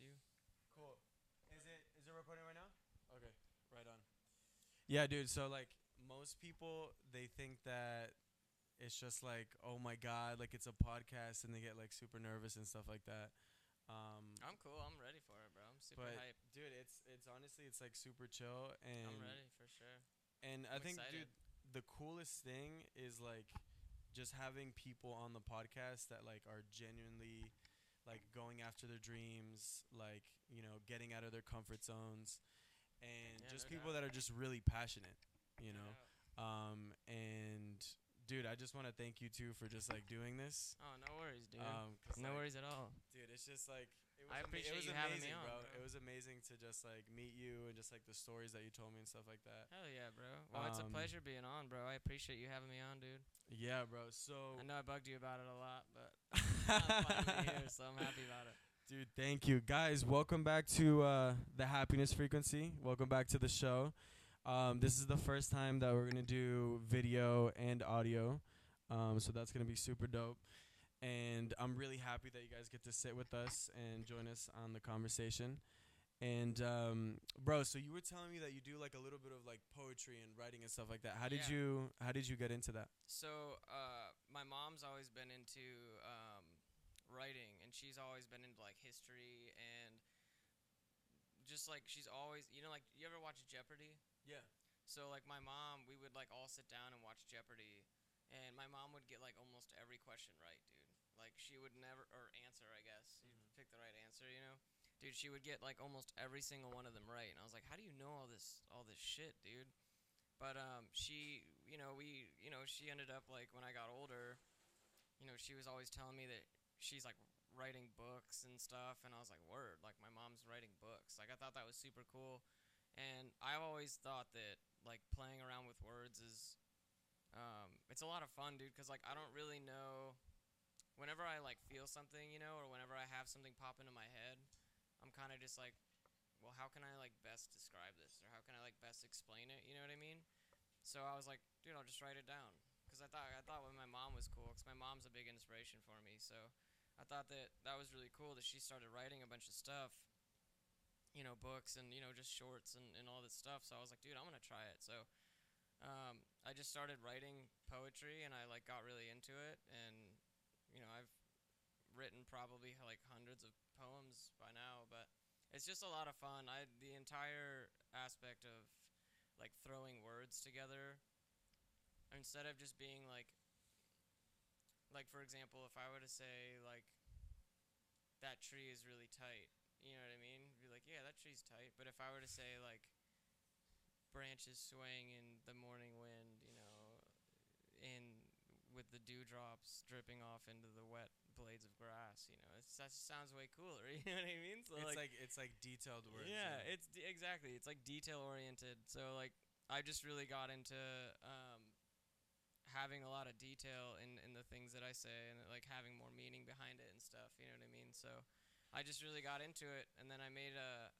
to you. Cool. Is it recording right now? Okay, right on. Yeah, dude. So like most people, they think that it's just like, oh my god, like it's a podcast, and they get like super nervous and stuff like that. I'm cool. I'm ready for it, bro. I'm super hyped, dude. It's honestly, it's like super chill, and I'm ready for sure. And I think, dude, the coolest thing is like just having people on the podcast that like are genuinely like going after their dreams, like, you know, getting out of their comfort zones, and yeah, just people that are just really passionate, you know. Yeah. And dude, I just want to thank you too for just like doing this. Oh, no worries, dude. No worries at all. Dude, it's just like I appreciate you having me on, bro. It was amazing to just like meet you and just like the stories that you told me and stuff like that. Hell yeah, bro. Well, it's a pleasure being on, bro. I appreciate you having me on, dude. Yeah, bro. So I know I bugged you about it a lot, but I'm finally here, so I'm happy about it. Dude, thank you, guys. Welcome back to The Happiness Frequency. Welcome back to the show. This is the first time that we're going to do video and audio, so that's going to be super dope. And I'm really happy that you guys get to sit with us and join us on the conversation. And, bro, so you were telling me that you do like a little bit of like poetry and writing and stuff like that. How did you get into that? So my mom's always been into writing, and she's always been into like history, and just like she's always, you know, like, you ever watch Jeopardy? Yeah. So like my mom, we would like all sit down and watch Jeopardy, and my mom would get like almost every question right, dude. Like she would never, or answer, I guess. Mm-hmm. You'd pick the right answer, you know. Dude, she would get like almost every single one of them right, and I was like, how do you know all this shit, dude? But she, you know, she ended up like, when I got older, you know, she was always telling me that she's like writing books and stuff, and I was like, word, like my mom's writing books. Like I thought that was super cool. And I've always thought that, like, playing around with words is, it's a lot of fun, dude, because, like, I don't really know, whenever I, like, feel something, you know, or whenever I have something pop into my head, I'm kind of just like, well, how can I, like, best describe this, or how can I, like, best explain it, you know what I mean? So I was like, dude, I'll just write it down, because I thought when my mom was cool, because my mom's a big inspiration for me, so I thought that that was really cool that she started writing a bunch of stuff, you know, books and, you know, just shorts and all this stuff. So I was like, dude, I'm going to try it. So I just started writing poetry, and I, like, got really into it. And, you know, I've written probably, like, hundreds of poems by now. But it's just a lot of fun. The entire aspect of, like, throwing words together, instead of just being, like, for example, if I were to say, like, that tree is really tight, you know what I mean? Be like, yeah, that tree's tight. But if I were to say, like, branches swaying in the morning wind, you know, with the dewdrops dripping off into the wet blades of grass, you know, that sounds way cooler, you know what I mean? So it's like detailed words. Yeah, right? Exactly. It's like detail oriented. So like I just really got into having a lot of detail in the things that I say, and like having more meaning behind it and stuff, you know what I mean? So I just really got into it, and then I made a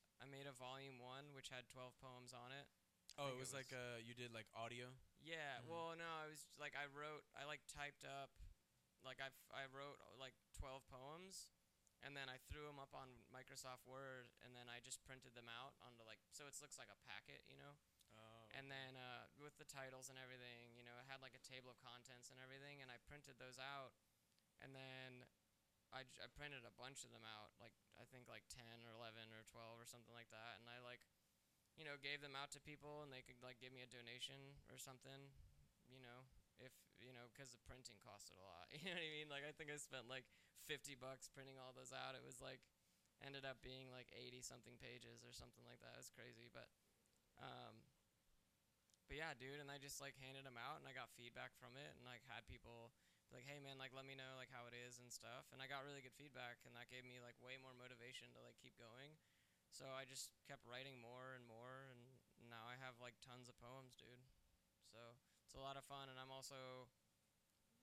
volume 1 which had 12 poems on it. Oh, it was like you did like audio? Yeah. Mm-hmm. Well, no, it was like I wrote like 12 poems, and then I threw them up on Microsoft Word, and then I just printed them out onto like, so it looks like a packet, you know. Oh. And then with the titles and everything, you know, it had like a table of contents and everything, and I printed those out, and then I printed a bunch of them out, like I think like 10 or 11 or 12 or something like that, and I like, you know, gave them out to people, and they could like give me a donation or something, you know, if, you know, because the printing costed a lot, you know what I mean? Like I think I spent like $50 printing all those out. It was like, ended up being like 80 something pages or something like that. It was crazy, but yeah, dude, and I just like handed them out, and I got feedback from it, and like had people like, hey man, like let me know like how it is and stuff, and I got really good feedback, and that gave me like way more motivation to like keep going. So I just kept writing more and more, and now I have like tons of poems, dude. So it's a lot of fun, and I'm also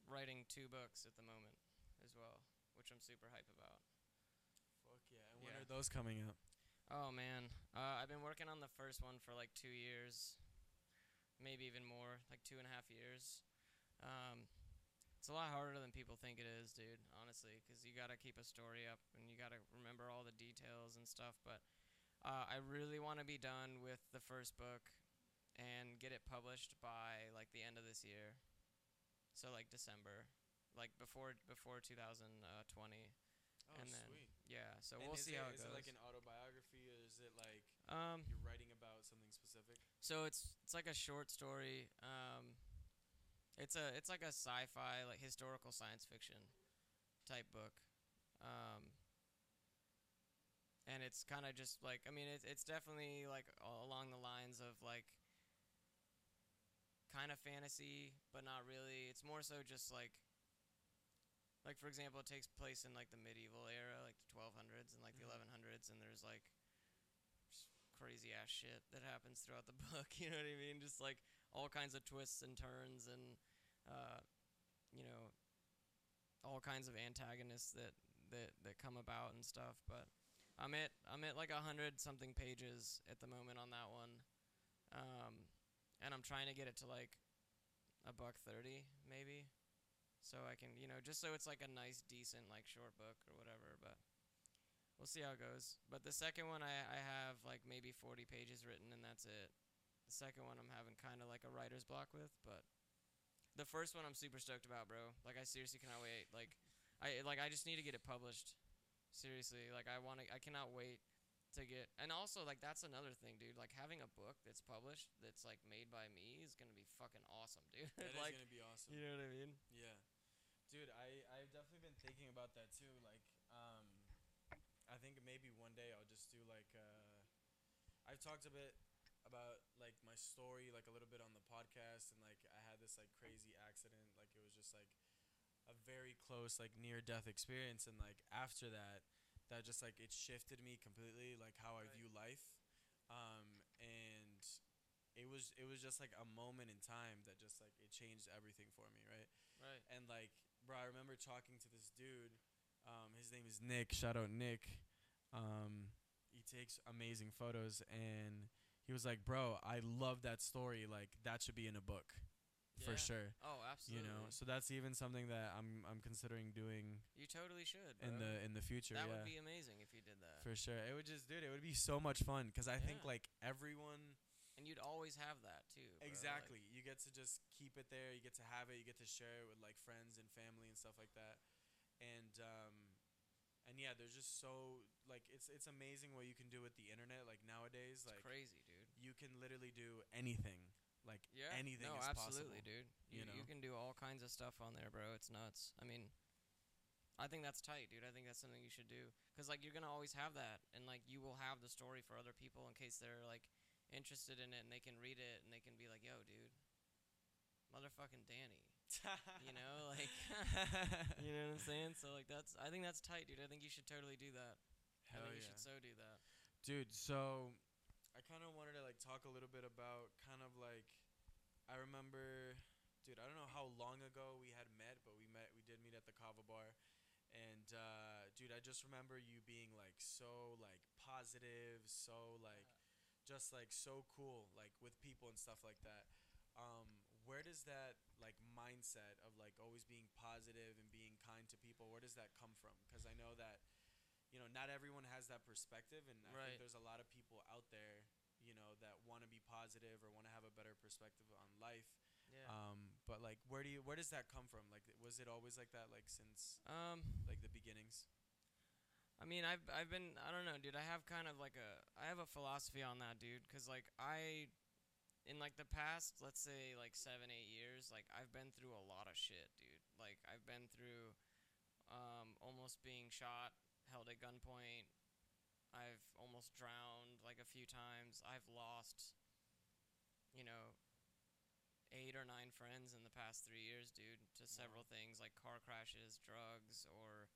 writing 2 books at the moment as well, which I'm super hype about. Fuck yeah. And when are those coming out? Oh man, I've been working on the first one for like 2 years, maybe even more, like 2.5 years. It's a lot harder than people think it is, dude, honestly, because you got to keep a story up, and you got to remember all the details and and stuff, but I really want to be done with the first book and get it published by like the end of this year. So like December, like before 2020. Oh, and then, sweet. Yeah, so and we'll see how it goes. Is it like an autobiography, or is it like you're writing about something specific? So it's like a short story. It's like a sci-fi, like historical science fiction type book. And it's kind of just like, I mean, it's definitely like along the lines of like kind of fantasy, but not really. It's more so just like, for example, it takes place in, like, the medieval era, like, the 1200s and, like, the 1100s, and there's, like, crazy-ass shit that happens throughout the book, you know what I mean? Just, like, all kinds of twists and turns and, you know, all kinds of antagonists that come about and stuff. But I'm at like, 100-something pages at the moment on that one, and I'm trying to get it to, like, $1.30, maybe. So I can, you know, just so it's like a nice, decent, like short book or whatever, but we'll see how it goes. But the second one, I have like maybe 40 pages written and that's it. The second one I'm having kind of like a writer's block with, but the first one I'm super stoked about, bro. Like I seriously cannot wait. Like I just need to get it published. Seriously, like I cannot wait to get, and also like that's another thing, dude, like having a book that's published that's like made by me is gonna be fucking awesome, dude. That like, is gonna be awesome. You know what I mean? Yeah, dude, I've definitely been thinking about that too, like I think maybe one day I'll just do like I've talked a bit about like my story like a little bit on the podcast, and like I had this like crazy accident, like it was just like a very close like near-death experience, and like after that just like it shifted me completely, like how I view life, and it was just like a moment in time that just like it changed everything for me, right. And like, bro, I remember talking to this dude, his name is Nick, shout out Nick, he takes amazing photos, and he was like, bro, I love that story, like that should be in a book. Yeah. For sure. Oh, absolutely. You know, so that's even something that I'm considering doing. You totally should, bro. In the future. That would be amazing if you did that. For sure. It would just, dude, it would be so much fun, because I think like everyone. And you'd always have that too, bro. Exactly. Like, you get to just keep it there. You get to have it. You get to share it with like friends and family and stuff like that. And yeah, there's just so like it's amazing what you can do with the internet. Like nowadays, it's like crazy, dude. You can literally do anything. Like anything is possible. No, absolutely, dude. You can do all kinds of stuff on there, bro. It's nuts. I mean, I think that's tight, dude. I think that's something you should do, because like you're gonna always have that, and like you will have the story for other people in case they're like interested in it and they can read it and they can be like, yo, dude, motherfucking Danny. You know, like, you know what I'm saying? So like I think that's tight, dude. I think you should totally do that. Hell, I think you should so do that, dude. So. I kind of wanted to like talk a little bit about kind of like, I remember, dude, I don't know how long ago we had met, but we did meet at the Kava Bar, and dude, I just remember you being like so like positive, so like just like so cool like with people and stuff like that. Where does that like mindset of like always being positive and being kind to people, where does that come from? Because I know that, you know, not everyone has that perspective, and I think there's a lot of people out there, you know, that want to be positive or want to have a better perspective on life. Yeah. But like, where does that come from? Like, was it always like that? Like since like the beginnings? I mean, I've been, I don't know, dude. I have kind of like I have a philosophy on that, dude. Because like in like the past, let's say like 7-8 years, like I've been through a lot of shit, dude. Like I've been through almost being shot. Held at gunpoint. I've almost drowned like a few times. I've lost, you know, 8 or 9 friends in the past 3 years, dude, to several things like car crashes, drugs, or,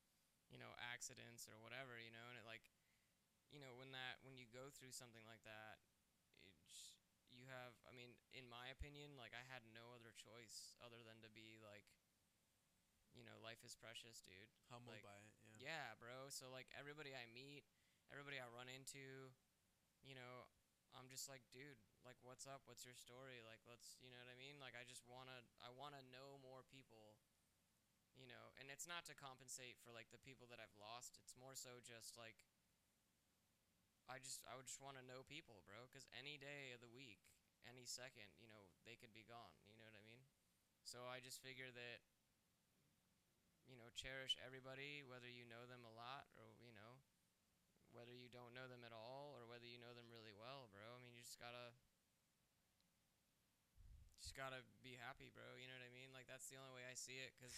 you know, accidents or whatever, you know. And it like, you know, when you go through something like that, you have, I mean, in my opinion, like I had no other choice other than to be like, you know, life is precious, dude. Humbled like, by it, yeah. Yeah, bro. So, like, everybody I meet, everybody I run into, you know, I'm just like, dude, like, what's up? What's your story? Like, let's, you know what I mean? Like, I want to know more people, you know. And it's not to compensate for, like, the people that I've lost. It's more so just, like, I would just want to know people, bro, because any day of the week, any second, you know, they could be gone, you know what I mean? So I just figure that, you know, cherish everybody, whether you know them a lot or, you know, whether you don't know them at all or whether you know them really well, bro. I mean, you just gotta be happy, bro, you know what I mean? Like, that's the only way I see it, because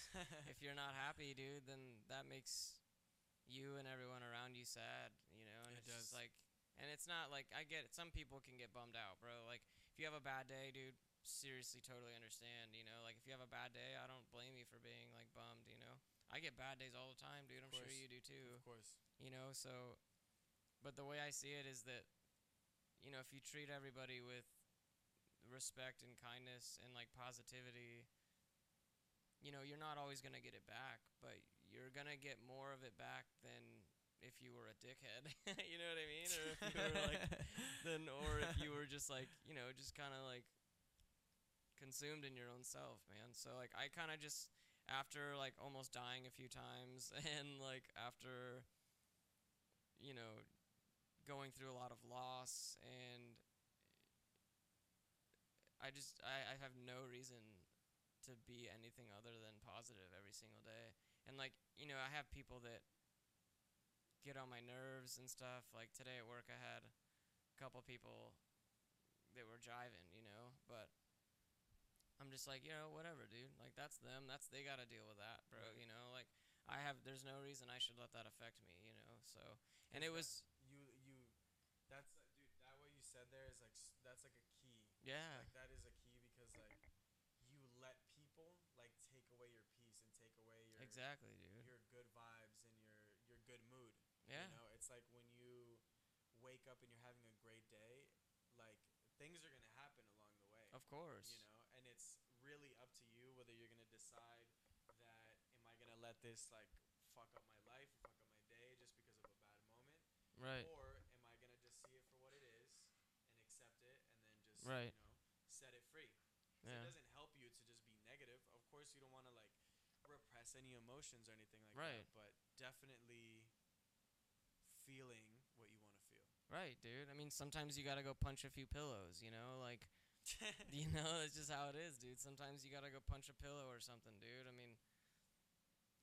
if you're not happy, dude, then that makes you and everyone around you sad, you know? And it does. Just like, and it's not like, I get it, some people can get bummed out, bro. Like, if you have a bad day, dude, seriously, totally understand, you know? Like, if you have a bad day, I don't blame you for being, like, bummed, you know? I get bad days all the time, dude. I'm sure you do too. Of course. You know, so, but the way I see it is that, you know, if you treat everybody with respect and kindness and, like, positivity, you know, you're not always going to get it back, but you're going to get more of it back than if you were a dickhead, you know what I mean? Or if you were, like, or if you were just, like, you know, just kind of, like, consumed in your own self, man. So, like, I kind of just, after, like, almost dying a few times and, like, after, you know, going through a lot of loss, and I have no reason to be anything other than positive every single day. And, like, you know, I have people that get on my nerves and stuff. Like, today at work I had a couple people that were jiving, you know, but I'm just like, you know, whatever, dude. Like, that's them. They got to deal with that, bro, right. You know? Like, there's no reason I should let that affect me, you know? So, and it was... That's, dude, that what you said there is, like, that's, like, a key. Yeah. Like, that is a key, because, like, you let people, like, take away your peace and take away your... Exactly, dude. Your good vibes and your good mood. Yeah. You know, it's like when you wake up and you're having a great day, like, things are going to happen along the way. Of course. You know, and it's really up to you whether you're going to decide that, am I going to let this, like, fuck up my life, fuck up my day just because of a bad moment? Right. Or am I going to just see it for what it is and accept it and then just, right, you know, set it free? Yeah. It doesn't help you to just be negative. Of course, you don't want to, like, repress any emotions or anything like right. that. But definitely feeling what you want to feel. Right, dude. I mean, sometimes you got to go punch a few pillows, you know? Like, you know, that's just how it is, dude. Sometimes you got to go punch a pillow or something, dude. I mean,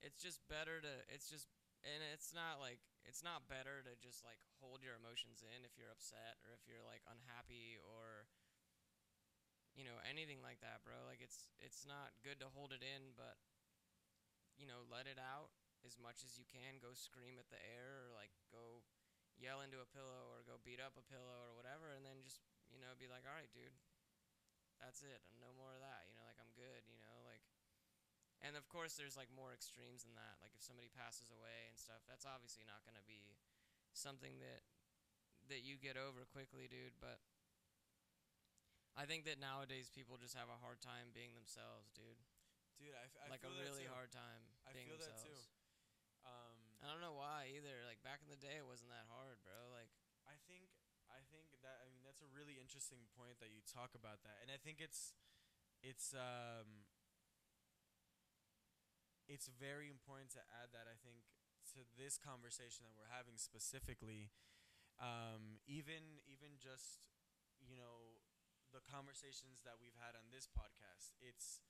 it's just better to – it's just – and it's not, like, it's not better to just, like, hold your emotions in if you're upset or if you're, like, unhappy or, you know, anything like that, bro. Like, it's not good to hold it in, but, you know, let it out as much as you can. Go scream at the air or, like, go yell into a pillow or go beat up a pillow or whatever, and then just, you know, be like, all right, dude, that's it. I'm no more of that. You know, like, I'm good, you know, like. And, of course, there's, like, more extremes than that. Like, if somebody passes away and stuff, that's obviously not going to be something that you get over quickly, dude. But I think that nowadays people just have a hard time being themselves, dude. Dude, I like, feel a really hard time being themselves. I feel that, too. I don't know why, either. Like, back in the day, it wasn't that hard, bro. Like, I think that, I mean, that's a really interesting point that you talk about that. And I think it's very important to add that, I think, to this conversation that we're having specifically, even just, you know, the conversations that we've had on this podcast, it's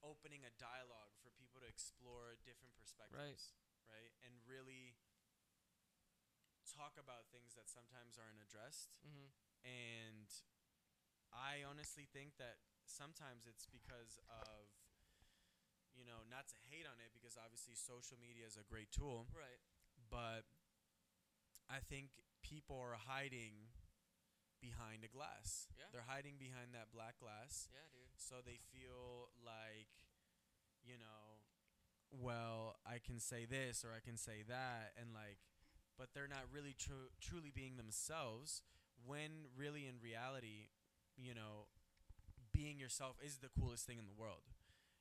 opening a dialogue for people to explore different perspectives, right? And really talk about things that sometimes aren't addressed. Mm-hmm. And I honestly think that sometimes it's because of, you know, not to hate on it, because obviously social media is a great tool. Right. But I think people are hiding behind a glass. Yeah. They're hiding behind that black glass. Yeah, dude. So they feel like, you know, well, I can say this or I can say that, and, like, but they're not really truly being themselves, when really in reality, you know, being yourself is the coolest thing in the world.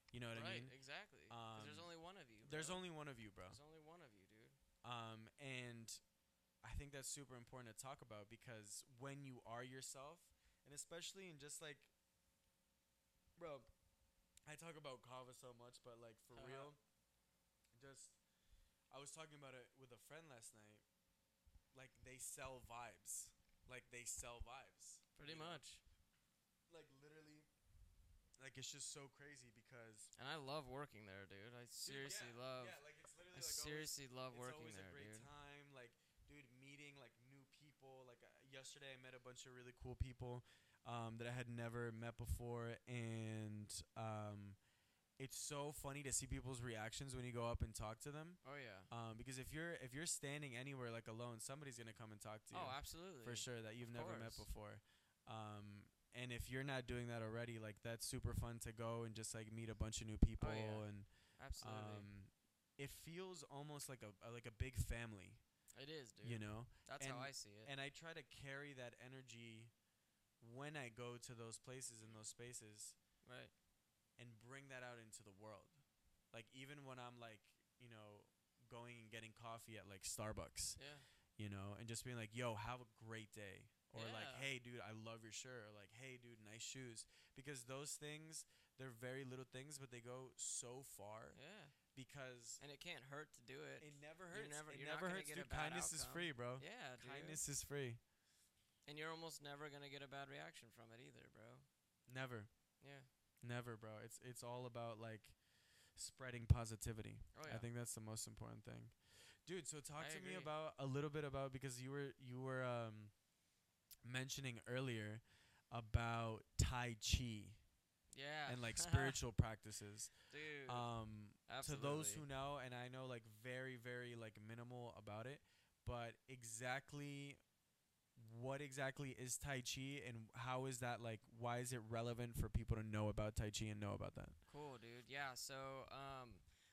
You know what I mean? Right, exactly. Because there's only one of you, bro. There's only one of you, bro. There's only one of you, dude. And I think that's super important to talk about, because when you are yourself, and especially in just, like, bro, I talk about kava so much, but, like, for real, just, I was talking about it with a friend last night. Like, they sell vibes. Like, they sell vibes. Pretty much. Like, literally. Like, it's just so crazy because... And I love working there, dude. I seriously love... Yeah, like, it's literally, like, I seriously love working there, dude. It's always a great time. Like, dude, meeting, like, new people. Like, yesterday I met a bunch of really cool people that I had never met before. And it's so funny to see people's reactions when you go up and talk to them. Oh, yeah. Because if you're standing anywhere, like, alone, somebody's going to come and talk to you. Oh, absolutely. For sure, that you've never met before. And if you're not doing that already, like, that's super fun to go and just, like, meet a bunch of new people. Oh, yeah. And absolutely. It feels almost like a big family. It is, dude. You know? That's how I see it. And I try to carry that energy when I go to those places and those spaces. Right. And bring that out into the world. Like, even when I'm, like, you know, going and getting coffee at, like, Starbucks. Yeah. You know? And just being like, yo, have a great day. Or like, hey, dude, I love your shirt. Or like, hey, dude, nice shoes. Because those things, they're very little things, but they go so far. Yeah. Because... And it can't hurt to do it. It never hurts. It never hurts. Dude, kindness is free, bro. Yeah, dude. Kindness is free. And you're almost never going to get a bad reaction from it either, bro. Never. Yeah. Never, bro. It's all about, like, spreading positivity. Oh, yeah. I think that's the most important thing. Dude, so talk to me about a little bit about... Because you were mentioning earlier about Tai Chi, yeah, and like spiritual practices, dude. Absolutely. To those who know, and I know, like, very, very, like, minimal about it, but what exactly is Tai Chi, and how is that, like, why is it relevant for people to know about Tai Chi and know about that? Cool, dude. Yeah, so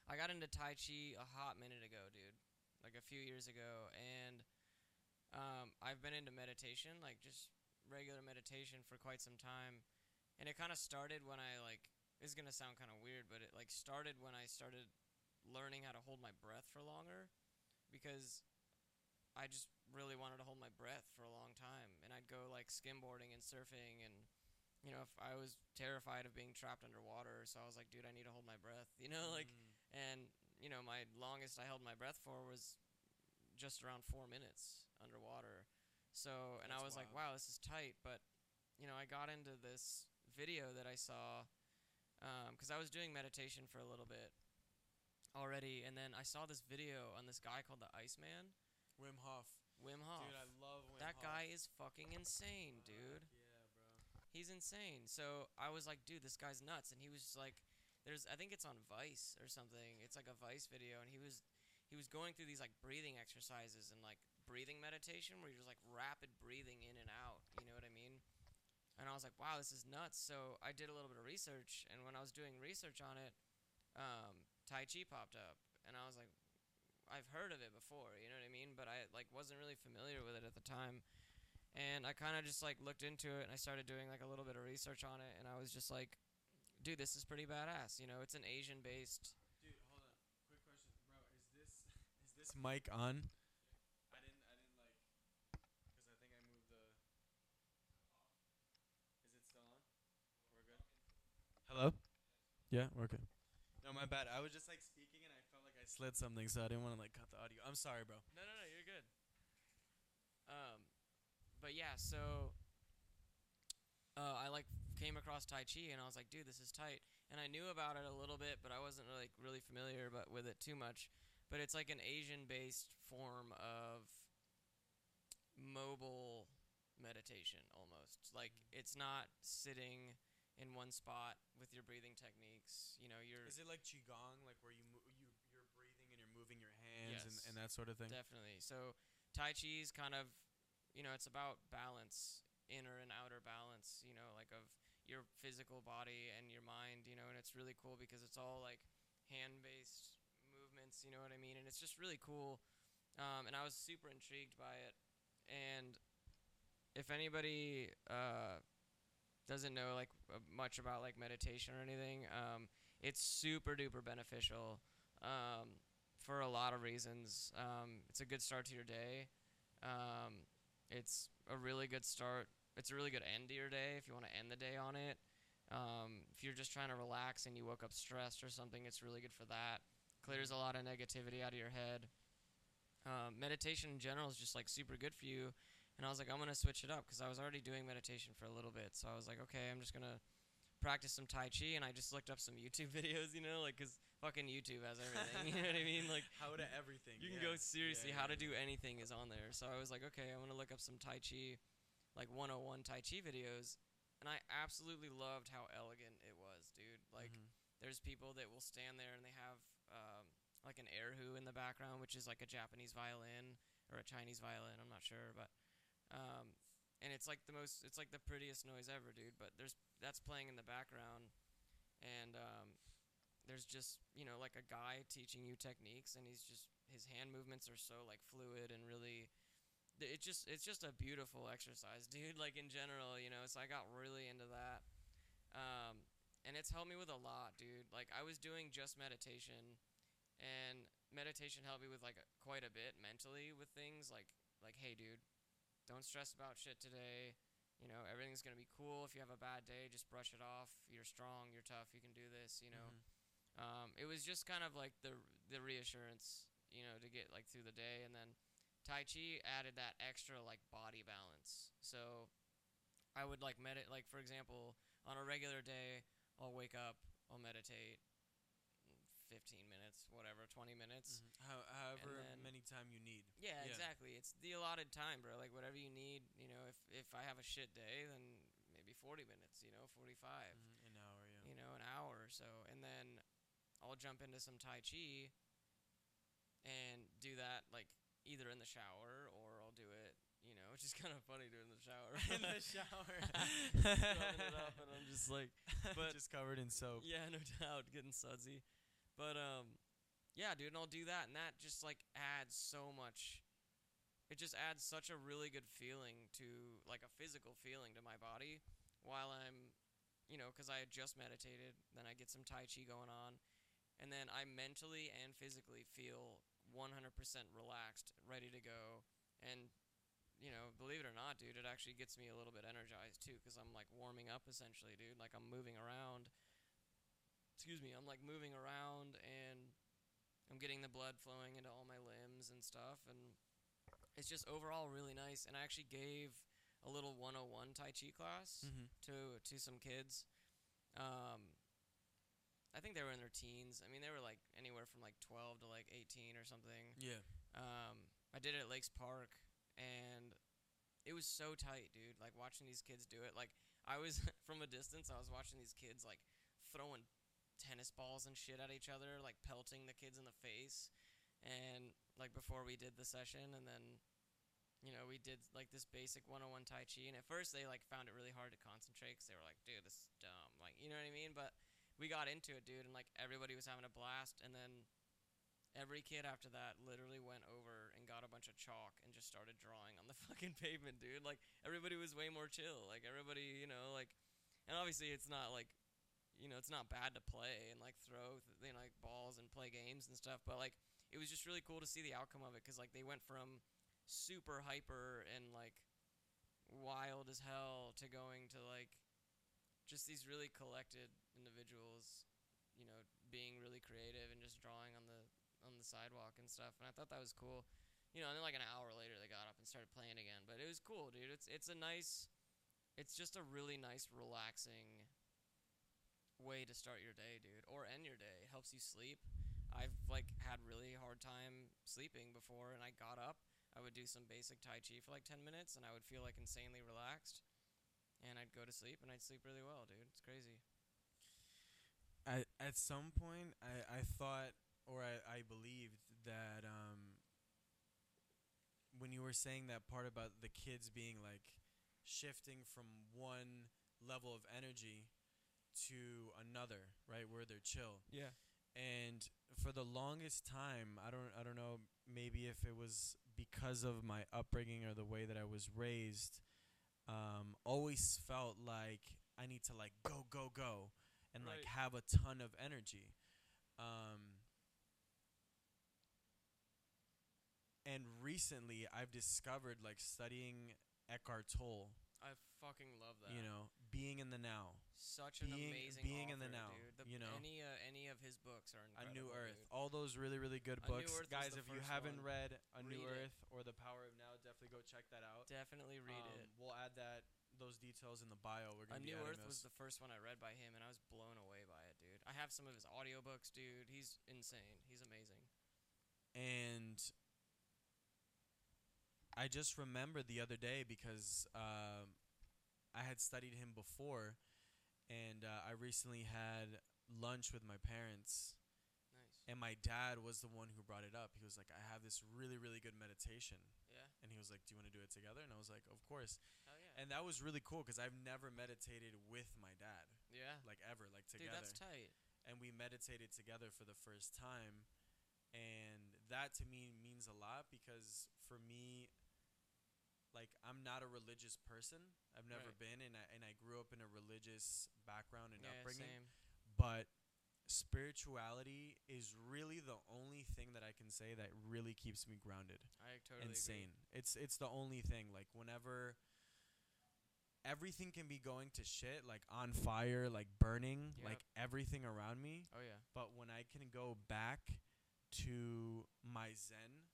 I got into Tai Chi a hot minute ago, dude, like a few years ago, and I've been into meditation, like, just regular meditation for quite some time. And it kind of started when I, like, this is going to sound kind of weird, but it, like, started when I started learning how to hold my breath for longer, because I just really wanted to hold my breath for a long time. And I'd go, like, skimboarding and surfing, and, you know, if I was terrified of being trapped underwater, so I was like, dude, I need to hold my breath, you know, like, and, you know, my longest I held my breath for was just around 4 minutes underwater. So, and I was like, wow, this is tight. But, you know, I got into this video that I saw, because I was doing meditation for a little bit already. And then I saw this video on this guy called the Iceman. Wim Hof. Wim Hof. Dude, I love Wim Hof. That guy is fucking insane, dude. Yeah, bro. He's insane. So I was like, dude, this guy's nuts. And he was like, I think it's on Vice or something. It's like a Vice video. And he was going through these, like, breathing exercises and, like, breathing meditation where you're just, like, rapid breathing in and out. You know what I mean? And I was like, wow, this is nuts. So I did a little bit of research. And when I was doing research on it, Tai Chi popped up. And I was like, I've heard of it before. You know what I mean? But I, like, wasn't really familiar with it at the time. And I kind of just, like, looked into it. And I started doing, like, a little bit of research on it. And I was just like, dude, this is pretty badass. You know, it's an Asian-based... Is this mic on? I didn't like, because I think I moved the... Is it still on? We're good? Hello? Yeah, we're good. No, my bad. I was just, like, speaking and I felt like I slid something, so I didn't want to, like, cut the audio. I'm sorry, bro. No, you're good. But yeah, so I, like, came across Tai Chi and I was like, dude, this is tight. And I knew about it a little bit, but I wasn't really familiar with it too much. But it's like an Asian-based form of mobile meditation almost. Like, it's not sitting in one spot with your breathing techniques. You know, Is it like Qigong, like where you're breathing and you're moving your hands, yes, and that sort of thing? Definitely. So Tai Chi's kind of, you know, it's about balance, inner and outer balance, you know, like of your physical body and your mind, you know, and it's really cool because it's all like hand-based movements, you know what I mean? And it's just really cool. And I was super intrigued by it. And if anybody doesn't know, like, much about, like, meditation or anything, it's super duper beneficial for a lot of reasons. It's a good start to your day. It's a really good start. It's a really good end to your day if you want to end the day on it. If you're just trying to relax and you woke up stressed or something, it's really good for that. Clears a lot of negativity out of your head. meditation in general is just like super good for you. And I was like, I'm going to switch it up, because I was already doing meditation for a little bit. So I was like, okay, I'm just going to practice some Tai Chi. And I just looked up some YouTube videos, you know, like, because fucking YouTube has everything. You know what I mean? Like, how to everything. You can go seriously, how to do anything is on there. So I was like, okay, I'm going to look up some Tai Chi, like 101 Tai Chi videos. And I absolutely loved how elegant it was, dude. Like, there's people that will stand there and they have like an erhu in the background, which is like a Japanese violin or a Chinese violin. I'm not sure, but and it's like the most, it's like the prettiest noise ever, dude. But there's, that's playing in the background, and there's just, you know, like a guy teaching you techniques, and he's just, his hand movements are so like fluid and really. It's just a beautiful exercise, dude, like in general, you know, so I got really into that. And it's helped me with a lot, dude. Like, I was doing just meditation, and meditation helped me with like quite a bit mentally with things like, hey, dude, don't stress about shit today. You know, everything's going to be cool. If you have a bad day, just brush it off. You're strong, you're tough, you can do this, you know. It was just kind of like the reassurance, you know, to get like through the day. And then Tai Chi added that extra like body balance. So I would like meditate, like for example, on a regular day, I'll wake up, I'll meditate 15 minutes, whatever, 20 minutes. However then, many time you need. Yeah, exactly. It's the allotted time, bro. Like whatever you need, you know, if I have a shit day, then maybe 40 minutes, you know, 45. An hour, yeah. You know, an hour or so. And then I'll jump into some Tai Chi and do that like either in the shower, or I'll do it, you know, which is kind of funny doing the shower. In the shower. It up and I'm just like, but just covered in soap. Yeah, no doubt, getting sudsy. But, yeah, dude, and I'll do that, and that just, like, adds so much. It just adds such a really good feeling to, like, a physical feeling to my body while I'm, you know, because I had just meditated, then I get some Tai Chi going on, and then I mentally and physically feel 100% relaxed, ready to go. And, you know, believe it or not, dude, it actually gets me a little bit energized too, because I'm like warming up essentially, dude. Like I'm moving around, excuse me, I'm like moving around, and I'm getting the blood flowing into all my limbs and stuff, and it's just overall really nice. And I actually gave a little 101 Tai Chi class to some kids. I think they were in their teens. I mean, they were like anywhere from like 12 to like 18 or something. Yeah. I did it at Lakes Park, and it was so tight, dude. Like watching these kids do it. Like I was from a distance, I was watching these kids like throwing tennis balls and shit at each other, like pelting the kids in the face. And like before we did the session, and then, you know, we did like this basic 101 Tai Chi. And at first they like found it really hard to concentrate, because they were like, dude, this is dumb. Like, you know what I mean? But we got into it, dude, and, like, everybody was having a blast, and then every kid after that literally went over and got a bunch of chalk and just started drawing on the fucking pavement, dude. Like, everybody was way more chill. Like, everybody, you know, like, and obviously it's not, like, you know, it's not bad to play and, like, throw, you know, like, balls and play games and stuff, but, like, it was just really cool to see the outcome of it, because, like, they went from super hyper and, like, wild as hell to going to, like, just these really collected individuals, you know, being really creative and just drawing on the sidewalk and stuff. And I thought that was cool, you know. And then like an hour later, they got up and started playing again. But it was cool, dude. It's a nice, it's just a really nice, relaxing way to start your day, dude, or end your day. It helps you sleep. I've like had really hard time sleeping before, and I got up, I would do some basic Tai Chi for like 10 minutes, and I would feel like insanely relaxed. And I'd go to sleep, and I'd sleep really well, dude. It's crazy. At some point, I thought, or I believed that when you were saying that part about the kids being, like, shifting from one level of energy to another, right, where they're chill. Yeah. And for the longest time, I don't know, maybe if it was because of my upbringing or the way that I was raised, always felt like I need to like go and right. Like have a ton of energy, and recently I've discovered like studying Eckhart Tolle I fucking love that. You know, being in the now. Such an amazing being author, in the now. Dude. The, you know, any of his books are incredible. A New Earth, dude. All those really really good books, guys. If you haven't read A New Earth or The Power of Now, definitely go check that out. Definitely read it. We'll add those details in the bio. We're gonna. A New Earth was the first one I read by him, and I was blown away by it, dude. I have some of his audiobooks, dude. He's insane. He's amazing. And I just remembered the other day because I had studied him before, and I recently had lunch with my parents. Nice. And my dad was the one who brought it up. He was like, I have this really, really good meditation. Yeah. And he was like, do you want to do it together? And I was like, of course. Hell yeah. And that was really cool because I've never meditated with my dad. Yeah. Like ever, like together. Dude, that's tight. And we meditated together for the first time. And that to me means a lot because for me, like, I'm not a religious person. I've never been, and I grew up in a religious background and upbringing. Same. But spirituality is really the only thing that I can say that really keeps me grounded. I totally and sane. Agree. It's the only thing. Like, whenever everything can be going to shit, like on fire, like burning, like everything around me. Oh yeah. But when I can go back to my Zen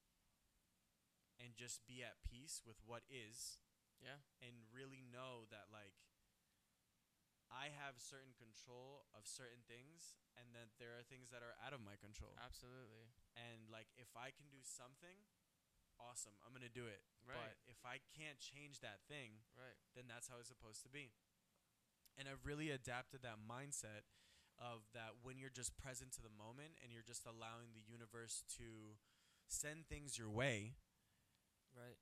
and just be at peace with what is, and really know that, like, I have certain control of certain things and that there are things that are out of my control. Absolutely. And, like, if I can do something, awesome, I'm going to do it. Right. But if I can't change that thing, then that's how it's supposed to be. And I've really adapted that mindset of that when you're just present to the moment and you're just allowing the universe to send things your way,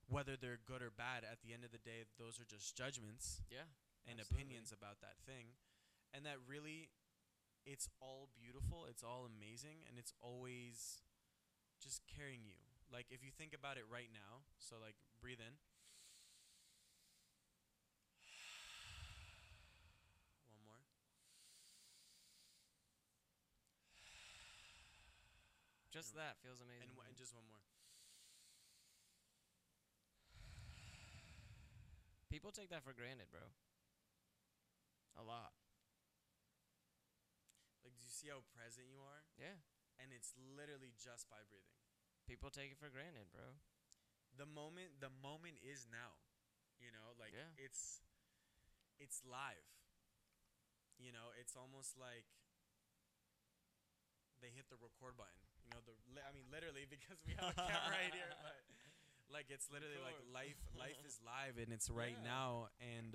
whether they're good or bad, at the end of the day, those are just judgments and opinions about that thing. And that really, it's all beautiful, it's all amazing, and it's always just carrying you. Like, if you think about it right now, so, like, breathe in. One more. Just that feels amazing. And just one more. People take that for granted, bro. A lot. Like, do you see how present you are? Yeah. And it's literally just by breathing. People take it for granted, bro. The moment is now. You know, like it's live. You know, it's almost like they hit the record button. You know, literally, because we have a camera right here, but like it's literally like life is live and it's right now. And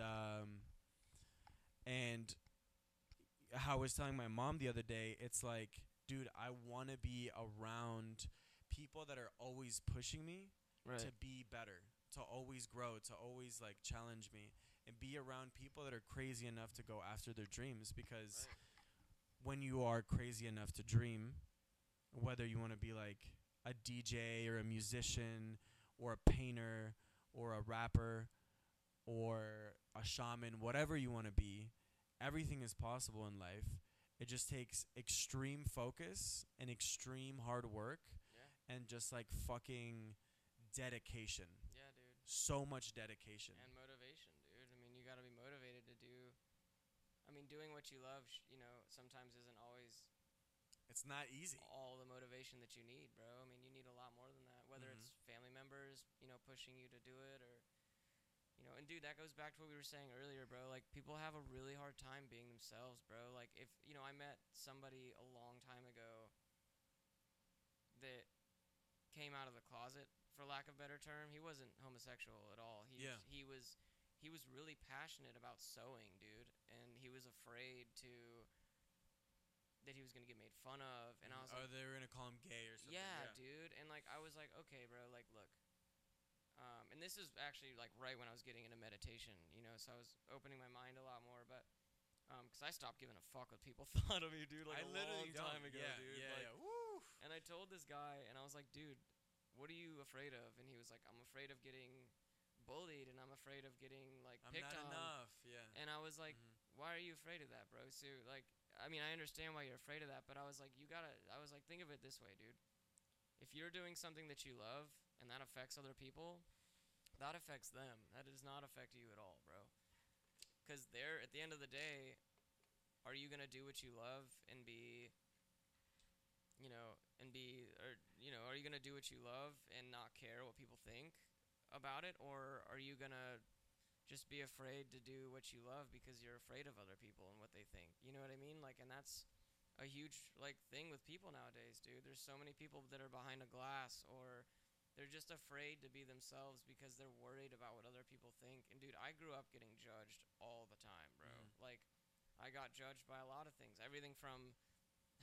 and how I was telling my mom the other day, it's like, dude, I want to be around people that are always pushing me to be better, to always grow, to always like challenge me, and be around people that are crazy enough to go after their dreams, because when you are crazy enough to dream, whether you want to be like a DJ or a musician or a painter or a rapper or a shaman, whatever you want to be, everything is possible in life. It just takes extreme focus and extreme hard work and just like fucking dedication. Yeah, dude. So much dedication. And motivation, dude. I mean, you got to be motivated to do... I mean, doing what you love, you know, sometimes isn't always... It's not easy. All the motivation that you need, bro. I mean, you need a lot more than that. Whether it's family members, you know, pushing you to do it, or, you know, and dude, that goes back to what we were saying earlier, bro. Like, people have a really hard time being themselves, bro. Like, if, you know, I met somebody a long time ago that came out of the closet, for lack of a better term. He wasn't homosexual at all. He was really passionate about sewing, dude, and he was afraid that he was going to get made fun of, and I was like... Oh, they were going to call him gay or something. Yeah, dude, and, like, I was like, okay, bro, like, look. And this is actually, like, right when I was getting into meditation, you know, so I was opening my mind a lot more, but... Because I stopped giving a fuck what people thought of me, dude, like, a long time ago, dude. Woo! And I told this guy, and I was like, dude, what are you afraid of? And he was like, I'm afraid of getting... bullied, and I'm afraid of getting like picked on. I'm not enough, and I was like, why are you afraid of that, bro? So like, I mean, I understand why you're afraid of that, but I was like, think of it this way, dude. If you're doing something that you love and that affects other people, That affects them. That does not affect you at all, bro. Because they're, at the end of the day, are you going to do what you love and be, you know, and be, or, you know, are you going to do what you love and not care what people think about it? Or are you going to just be afraid to do what you love because you're afraid of other people and what they think? You know what I mean? Like, and that's a huge, like, thing with people nowadays, dude. There's so many people that are behind a glass, or they're just afraid to be themselves because they're worried about what other people think. And, dude, I grew up getting judged all the time, bro. Mm-hmm. Like, I got judged by a lot of things. Everything from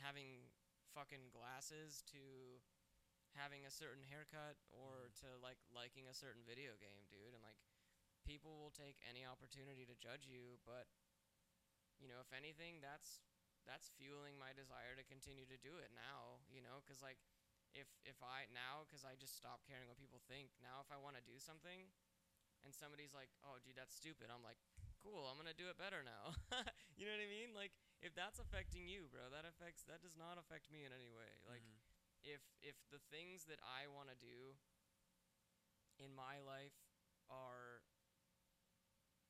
having fucking glasses to having a certain haircut, or to, like, liking a certain video game, dude. And, like, people will take any opportunity to judge you, but, you know, if anything, that's fueling my desire to continue to do it now, you know, because, like, if I now, because I just stopped caring what people think, now if I want to do something and somebody's like, oh, dude, that's stupid, I'm like, cool, I'm gonna do it better now. You know what I mean? Like, if that's affecting you, bro, that does not affect me in any way. Like, mm-hmm. if the things that I want to do in my life are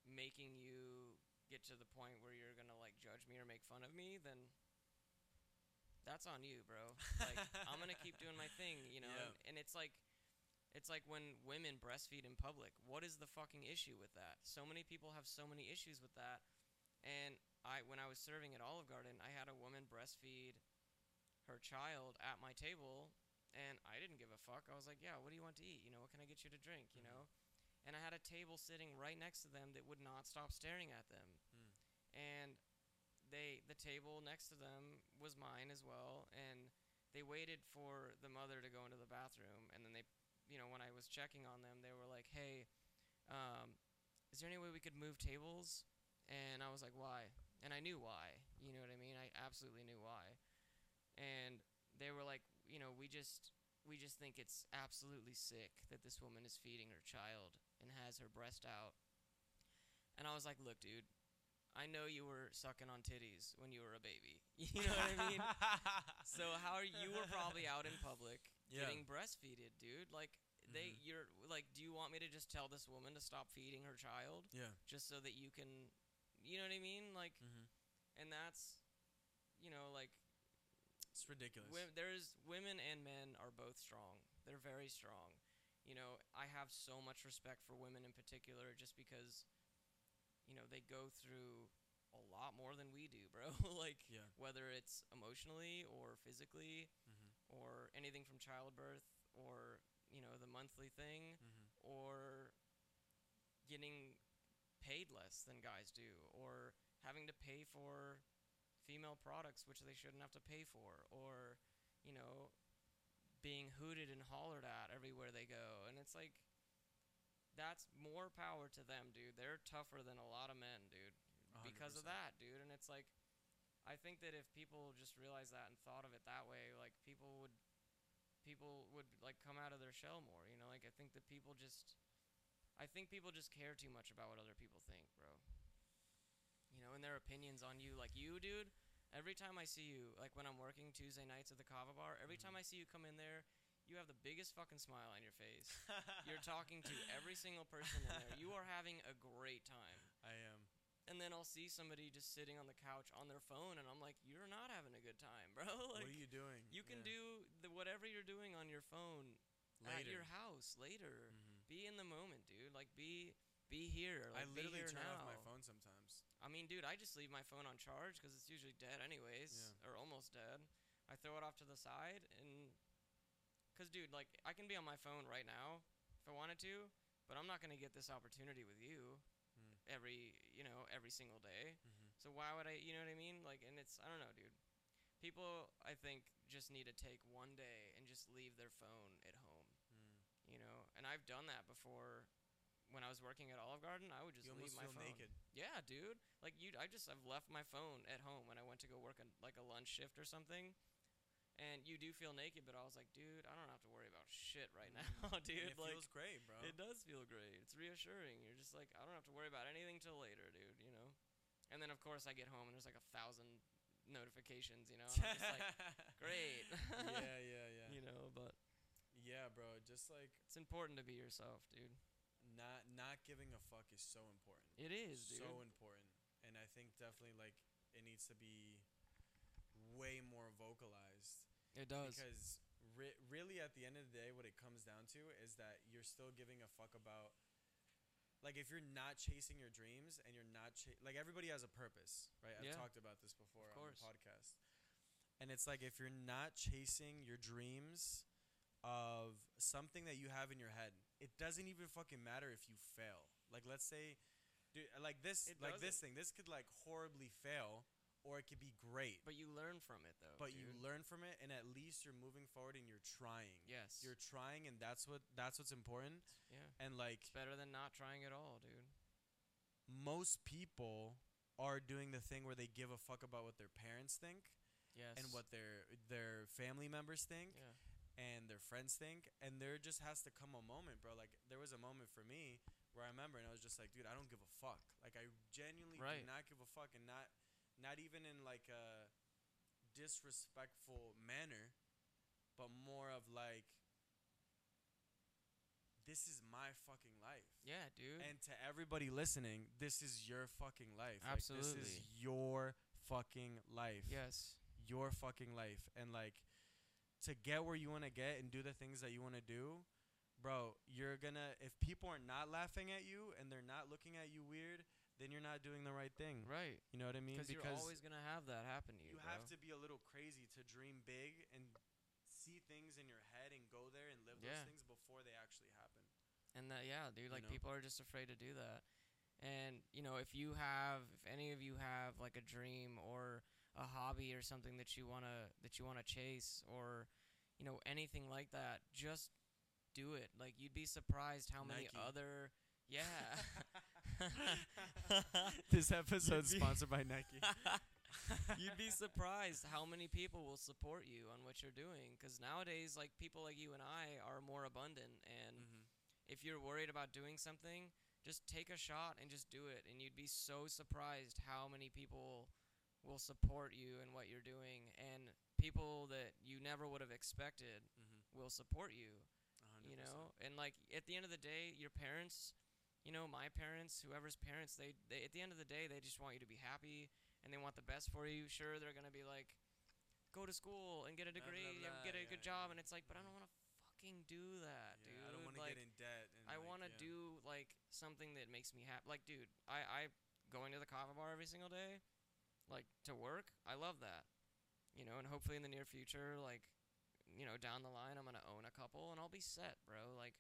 making you get to the point where you're gonna, like, judge me or make fun of me, then that's on you, bro. Like, I'm gonna keep doing my thing, you know. Yeah. And it's like when women breastfeed in public, what is the fucking issue with that? So many people have so many issues with that. And when I was serving at Olive Garden, I had a woman breastfeed her child at my table, and I didn't give a fuck. I was like, yeah, what do you want to eat? You know, what can I get you to drink? You mm-hmm. know? And I had a table sitting right next to them that would not stop staring at them. Mm. And the table next to them was mine as well. And they waited for the mother to go into the bathroom. And then they, you know, when I was checking on them, they were like, hey, is there any way we could move tables? And I was like, why? And I knew why. You know what I mean? I absolutely knew why. And they were like, you know, we just think it's absolutely sick that this woman is feeding her child and has her breast out. And I was like, look, dude, I know you were sucking on titties when you were a baby. You know what I mean? So you were probably out in public getting breastfeeded, dude. Like, you're like, do you want me to just tell this woman to stop feeding her child? Yeah. Just so that you can, you know what I mean? Like, mm-hmm. and that's, you know, like, it's ridiculous. Women and men are both strong. They're very strong. You know, I have so much respect for women in particular, just because, you know, they go through a lot more than we do, bro. Like, yeah. whether it's emotionally or physically mm-hmm. or anything from childbirth or, you know, the monthly thing mm-hmm. or getting paid less than guys do, or having to pay for female products which they shouldn't have to pay for, or, you know, being hooted and hollered at everywhere they go. And it's like, that's more power to them, dude. They're tougher than a lot of men, dude, 100%. Because of that, dude. And it's like, I think that if people just realized that and thought of it that way, like, people would like come out of their shell more, you know? Like, I think that people just care too much about what other people think, bro. You know, and their opinions on you. Like, you, dude, every time I see you, like, when I'm working Tuesday nights at the Kava Bar, every mm-hmm. time I see you come in there, you have the biggest fucking smile on your face. You're talking to every single person in there. You are having a great time. I am. And then I'll see somebody just sitting on the couch on their phone, and I'm like, you're not having a good time, bro. Like, what are you doing? You can do whatever you're doing on your phone later. At your house later. Mm-hmm. Be in the moment, dude. Like, be here. Like, I literally turn off my phone sometimes. I mean, dude, I just leave my phone on charge because it's usually dead anyways, or almost dead. I throw it off to the side, and because, dude, like, I can be on my phone right now if I wanted to, but I'm not going to get this opportunity with you every single day. Mm-hmm. So why would I, you know what I mean? Like, and it's, I don't know, dude. People, I think, just need to take one day and just leave their phone at home, you know? And I've done that before. When I was working at Olive Garden, I would just leave my phone. Naked. Yeah, dude. Like, I've left my phone at home when I went to go work a lunch shift or something. And you do feel naked, but I was like, dude, I don't have to worry about shit right now, dude. And it feels great, bro. It does feel great. It's reassuring. You're just like, I don't have to worry about anything till later, dude, you know? And then, of course, I get home and there's like 1,000 notifications, you know? And I'm just like, great. Yeah. You know, but. Yeah, bro. Just like. It's important to be yourself, dude. Not giving a fuck is so important. It is, dude. So important. And I think definitely, like, it needs to be way more vocalized. It does. Because really, at the end of the day, what it comes down to is that you're still giving a fuck about... Like, if you're not chasing your dreams and you're not... like, everybody has a purpose, right? I've talked about this before on the podcast. And it's like, if you're not chasing your dreams of something that you have in your head, it doesn't even fucking matter if you fail. Like, let's say... Dude, this could like horribly fail, or it could be great. But you learn from it, though. But you learn from it, and at least you're moving forward and you're trying. Yes, you're trying, and that's what's important. Yeah, and like it's better than not trying at all, dude. Most people are doing the thing where they give a fuck about what their parents think, yes, and what their family members think, yeah, and their friends think, and there just has to come a moment, bro. Like there was a moment for me. Where I remember, and I was just like, dude, I don't give a fuck. Like, I genuinely do not give a fuck, and not even in, like, a disrespectful manner, but more of, like, this is my fucking life. Yeah, dude. And to everybody listening, this is your fucking life. Absolutely. Like, this is your fucking life. Yes. Your fucking life. And, like, to get where you want to get and do the things that you want to do, bro, you're gonna, if people are not laughing at you and they're not looking at you weird, then you're not doing the right thing. Right. You know what I mean? Because you're always gonna have that happen to you. You have to be a little crazy to dream big and see things in your head and go there and live those things before they actually happen. And that, yeah, dude, like people are just afraid to do that. And, you know, if any of you have like a dream or a hobby or something that you wanna chase or, you know, anything like that, just do it. Like, you'd be surprised how many other this episode's sponsored by Nike. You'd be surprised how many people will support you on what you're doing, because nowadays, like, people like you and I are more abundant, and if you're worried about doing something, just take a shot and just do it, and you'd be so surprised how many people will support you and what you're doing, and people that you never would have expected will support you. 100%. You know, and like at the end of the day, your parents, you know, my parents, whoever's parents, they at the end of the day, they just want you to be happy and they want the best for you. Sure, they're gonna be like, go to school and get a degree, and get a good job, and it's like, but I don't want to fucking do that, dude. I don't want to get in debt. And I want to do like something that makes me happy. Like, dude, I going to the kava bar every single day, like to work. I love that, you know, and hopefully in the near future, like, you know, down the line, I'm going to own a couple and I'll be set, bro. Like,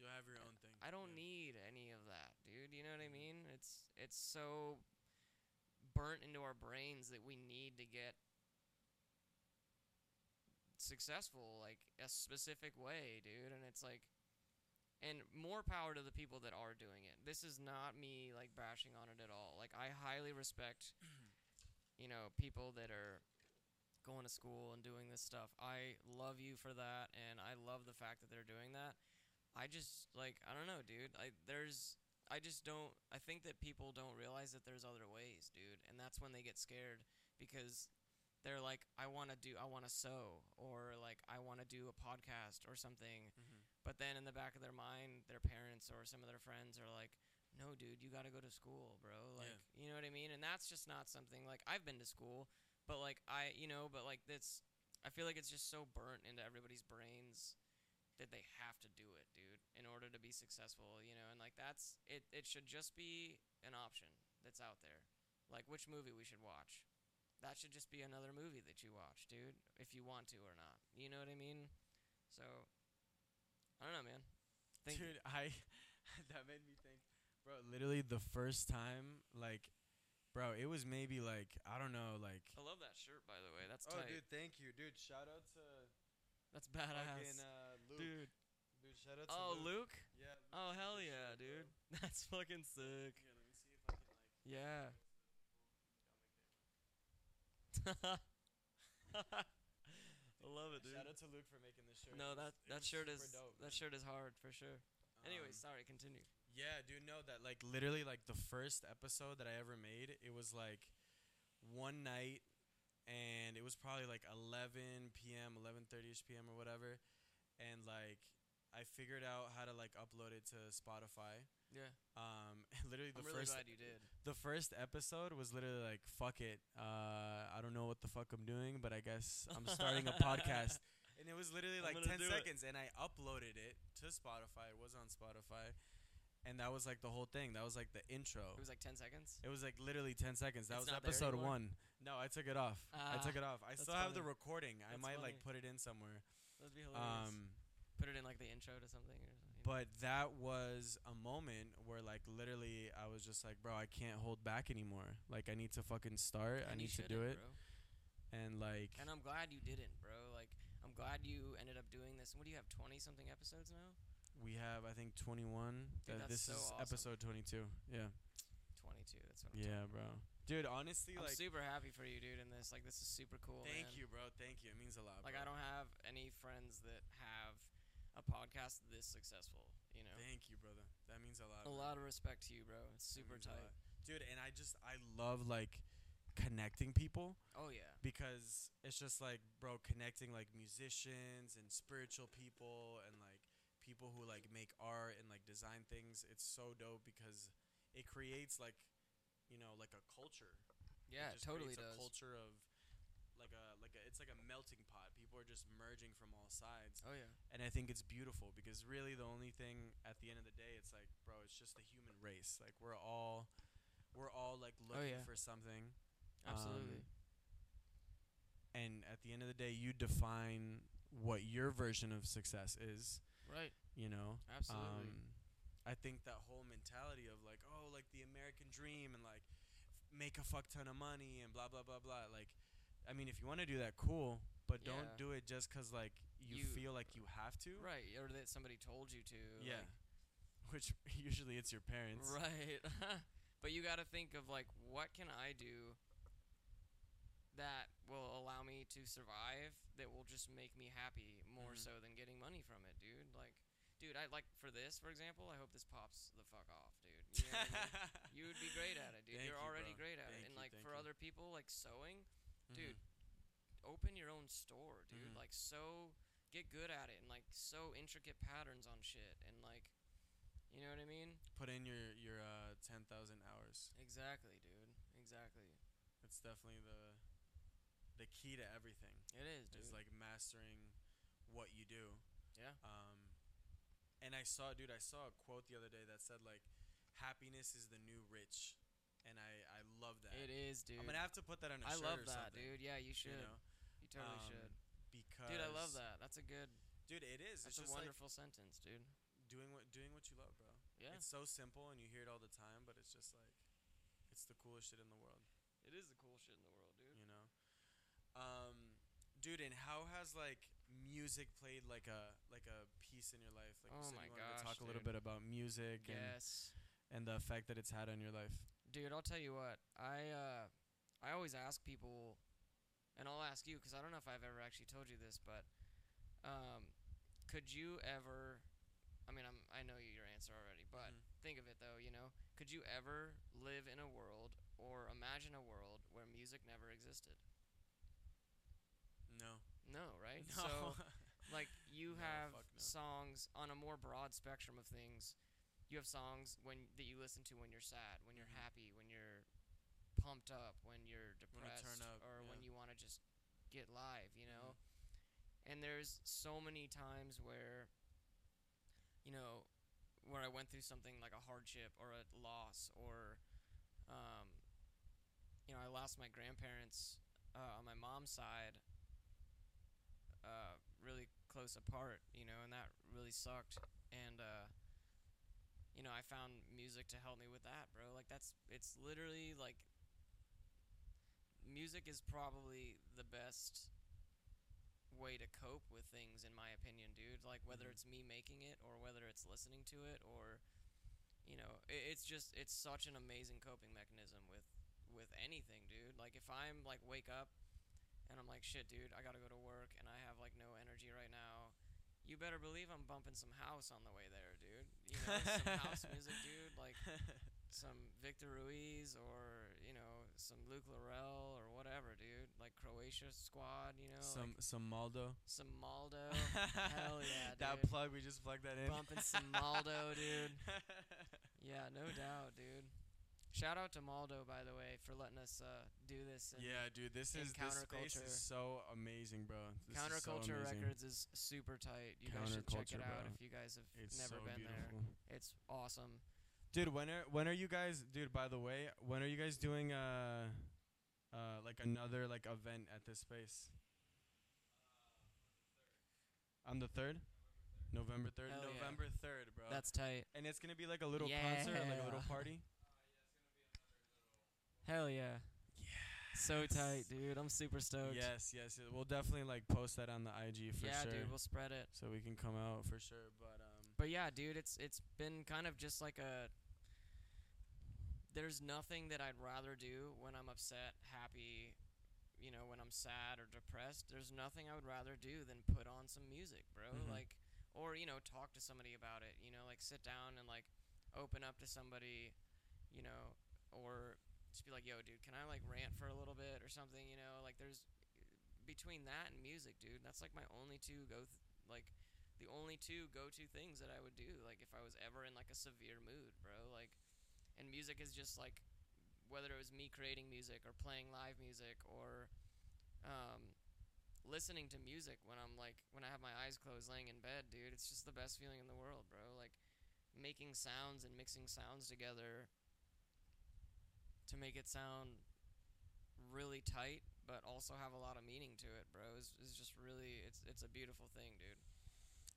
you'll have your own thing. I don't need any of that, dude. You know what I mean? It's so burnt into our brains that we need to get successful, like a specific way, dude. And it's like, and more power to the people that are doing it. This is not me like bashing on it at all. Like, I highly respect, you know, people that are going to school and doing this stuff. I love you for that, and I love the fact that they're doing that. I just, like, I don't know, dude. I think that people don't realize that there's other ways, dude, and that's when they get scared, because they're like, I want to sew, or like, I want to do a podcast or something, but then in the back of their mind, their parents or some of their friends are like, no, dude, you got to go to school, bro. Like, you know what I mean? And that's just not something, like, I've been to school, but, like, I feel like it's just so burnt into everybody's brains that they have to do it, dude, in order to be successful, you know? And, like, that's, it should just be an option that's out there. Like, which movie we should watch. That should just be another movie that you watch, dude, if you want to or not. You know what I mean? So, I don't know, man. Dude, that made me think, bro, literally the first time, like, bro, it was maybe like, I don't know, like... I love that shirt, by the way. That's tight. Oh, dude, thank you. Dude, shout out to... That's badass. Fucking, Luke. Dude, shout out to Luke. Oh, Luke? Yeah. Luke, oh, hell yeah, dude. Bro. That's fucking sick. Here, let me see if I can, like... Yeah. I love it, dude. Shout out to Luke for making this shirt. No, that shirt is dope, that shirt is hard, for sure. Anyway, sorry, continue. Yeah, dude, no, that, like, literally, like, the first episode that I ever made, it was, like, one night, and it was probably, like, 11 p.m., 11:30-ish p.m. or whatever, and, like, I figured out how to, like, upload it to Spotify, Yeah. Literally the first. I'm really glad you did. The first episode was literally like, "Fuck it, I don't know what the fuck I'm doing, but I guess I'm starting a podcast." And it was literally like 10 seconds, and I uploaded it to Spotify. It was on Spotify, and that was like the whole thing. That was like the intro. It was like 10 seconds. It was like literally 10 seconds. That was episode 1. No, I took it off. I still have the recording. That's I might funny. Like put it in somewhere. That'd be hilarious. Put it in like the intro to something or something. But that was a moment where like literally I was just like, bro, I can't hold back anymore. Like I need to fucking start. I need to do it. Bro. And like. And I'm glad you didn't, bro. Like I'm glad you ended up doing this. What do you have? 20 something episodes now? We have I think 21. Dude, this so is awesome. Episode 22. Yeah. 22. That's what I'm talking about. Yeah, bro. Dude, honestly, I'm super happy for you, dude, in this. Like, this is super cool. Thank you, bro. Thank you. It means a lot. Like, bro. I don't have any friends that have a podcast this successful, you know. Thank you, brother. That means a lot. A lot of respect to you, bro. It's super tight, dude. And I love like connecting people. Oh yeah. Because it's just like, bro, connecting like musicians and spiritual people and like people who like make art and like design things. It's so dope because it creates like, you know, like a culture. Yeah, it just totally does. A culture of. It's like a melting pot. People are just merging from all sides. Oh yeah. And I think it's beautiful because really the only thing at the end of the day, it's like, bro, it's just the human race. Like we're all like looking for something. Absolutely. And at the end of the day, you define what your version of success is. Right. You know. Absolutely. I think that whole mentality of like, oh, like the American dream and like make a fuck ton of money and blah blah blah blah, like. I mean, if you want to do that, cool, but don't do it just because, like, you feel like you have to. Right, or that somebody told you to. Yeah, like, which usually it's your parents. Right. But you got to think of, like, what can I do that will allow me to survive, that will just make me happy more so than getting money from it, dude. Like, dude, I like, for this, for example, I hope this pops the fuck off, dude. You know what I mean? You would be great at it, dude. You're already great at it. And, like, for other people, like, sewing... Dude, open your own store, dude. Like, so get good at it and, like, so intricate patterns on shit. And, like, you know what I mean? Put in your 10,000 hours. Exactly, dude. Exactly. It's definitely the key to everything. It is, dude. It's, like, mastering what you do. Yeah. And I saw a quote the other day that said, like, happiness is the new rich. And I love that. It is, dude. I'm going to have to put that on a shirt or something. I love that, dude. Yeah, you should. You know? You totally should. Because... Dude, I love that. That's a good... Dude, it is. It's just a wonderful sentence, dude. Doing what you love, bro. Yeah. It's so simple, and you hear it all the time, but it's just like... It's the coolest shit in the world. It is the coolest shit in the world, dude. You know? Dude, and how has, like, music played, like a piece in your life? Like, oh, my gosh, wanted to talk a little bit about music. Yes. And the effect that it's had on your life. Dude, I'll tell you what. I always ask people, and I'll ask you, because I don't know if I've ever actually told you this, but could you ever... I mean, I know your answer already, but think of it, though, you know? Could you ever live in a world or imagine a world where music never existed? No. No, right? No. So, like, you have songs on a more broad spectrum of things. You have songs that you listen to when you're sad, when you're happy, when you're pumped up, when you're depressed, or when you want to just get live, you know? And there's so many times where, you know, where I went through something like a hardship or a loss or, you know, I lost my grandparents on my mom's side really close apart, you know, and that really sucked. And, you know, I found music to help me with that, bro. Like, it's literally, like, music is probably the best way to cope with things, in my opinion, dude. Like, whether it's me making it or whether it's listening to it or, you know, it's such an amazing coping mechanism with anything, dude. Like, if I'm, like, wake up and I'm like, shit, dude, I gotta go to work and I have, like, no energy right now. You better believe I'm bumping some house on the way there, dude. You know, some house music, dude, like some Victor Ruiz or, you know, some Luke Laurel or whatever, dude. Like Croatia Squad, you know. Some Maldo. Some Maldo. Hell yeah, dude. That plug, we just plugged that in. Bumping some Maldo, dude. Yeah, no doubt, dude. Shout out to Maldo, by the way, for letting us do this. Yeah, dude, this is so amazing, bro. Counterculture Records is super tight. You guys should check it out if you guys have never been there. It's awesome. Dude, when are you guys? Dude, by the way, when are you guys doing like another like event at this space? On the 3rd. November 3rd. Hell November 3rd, yeah. Bro. That's tight. And it's gonna be like a little concert, like a little party. Hell yeah. Yeah. So tight, dude. I'm super stoked. Yes. We'll definitely like post that on the IG for sure. Yeah, dude, we'll spread it. So we can come out for sure, but yeah, dude, it's been kind of just like a there's nothing that I'd rather do when I'm upset, happy, you know, when I'm sad or depressed. There's nothing I would rather do than put on some music, bro. Mm-hmm. Like, or, you know, talk to somebody about it, you know, like sit down and like open up to somebody, you know, or just be like, yo, dude, can I like rant for a little bit or something, you know? Like, there's between that and music, dude, that's like my only two the only two go-to things that I would do, like, if I was ever in like a severe mood, bro. Like, and music is just like, whether it was me creating music or playing live music or listening to music when I'm like, when I have my eyes closed laying in bed, dude, it's just the best feeling in the world, bro. Like, making sounds and mixing sounds together to make it sound really tight, but also have a lot of meaning to it, bro. It's just really, it's a beautiful thing, dude.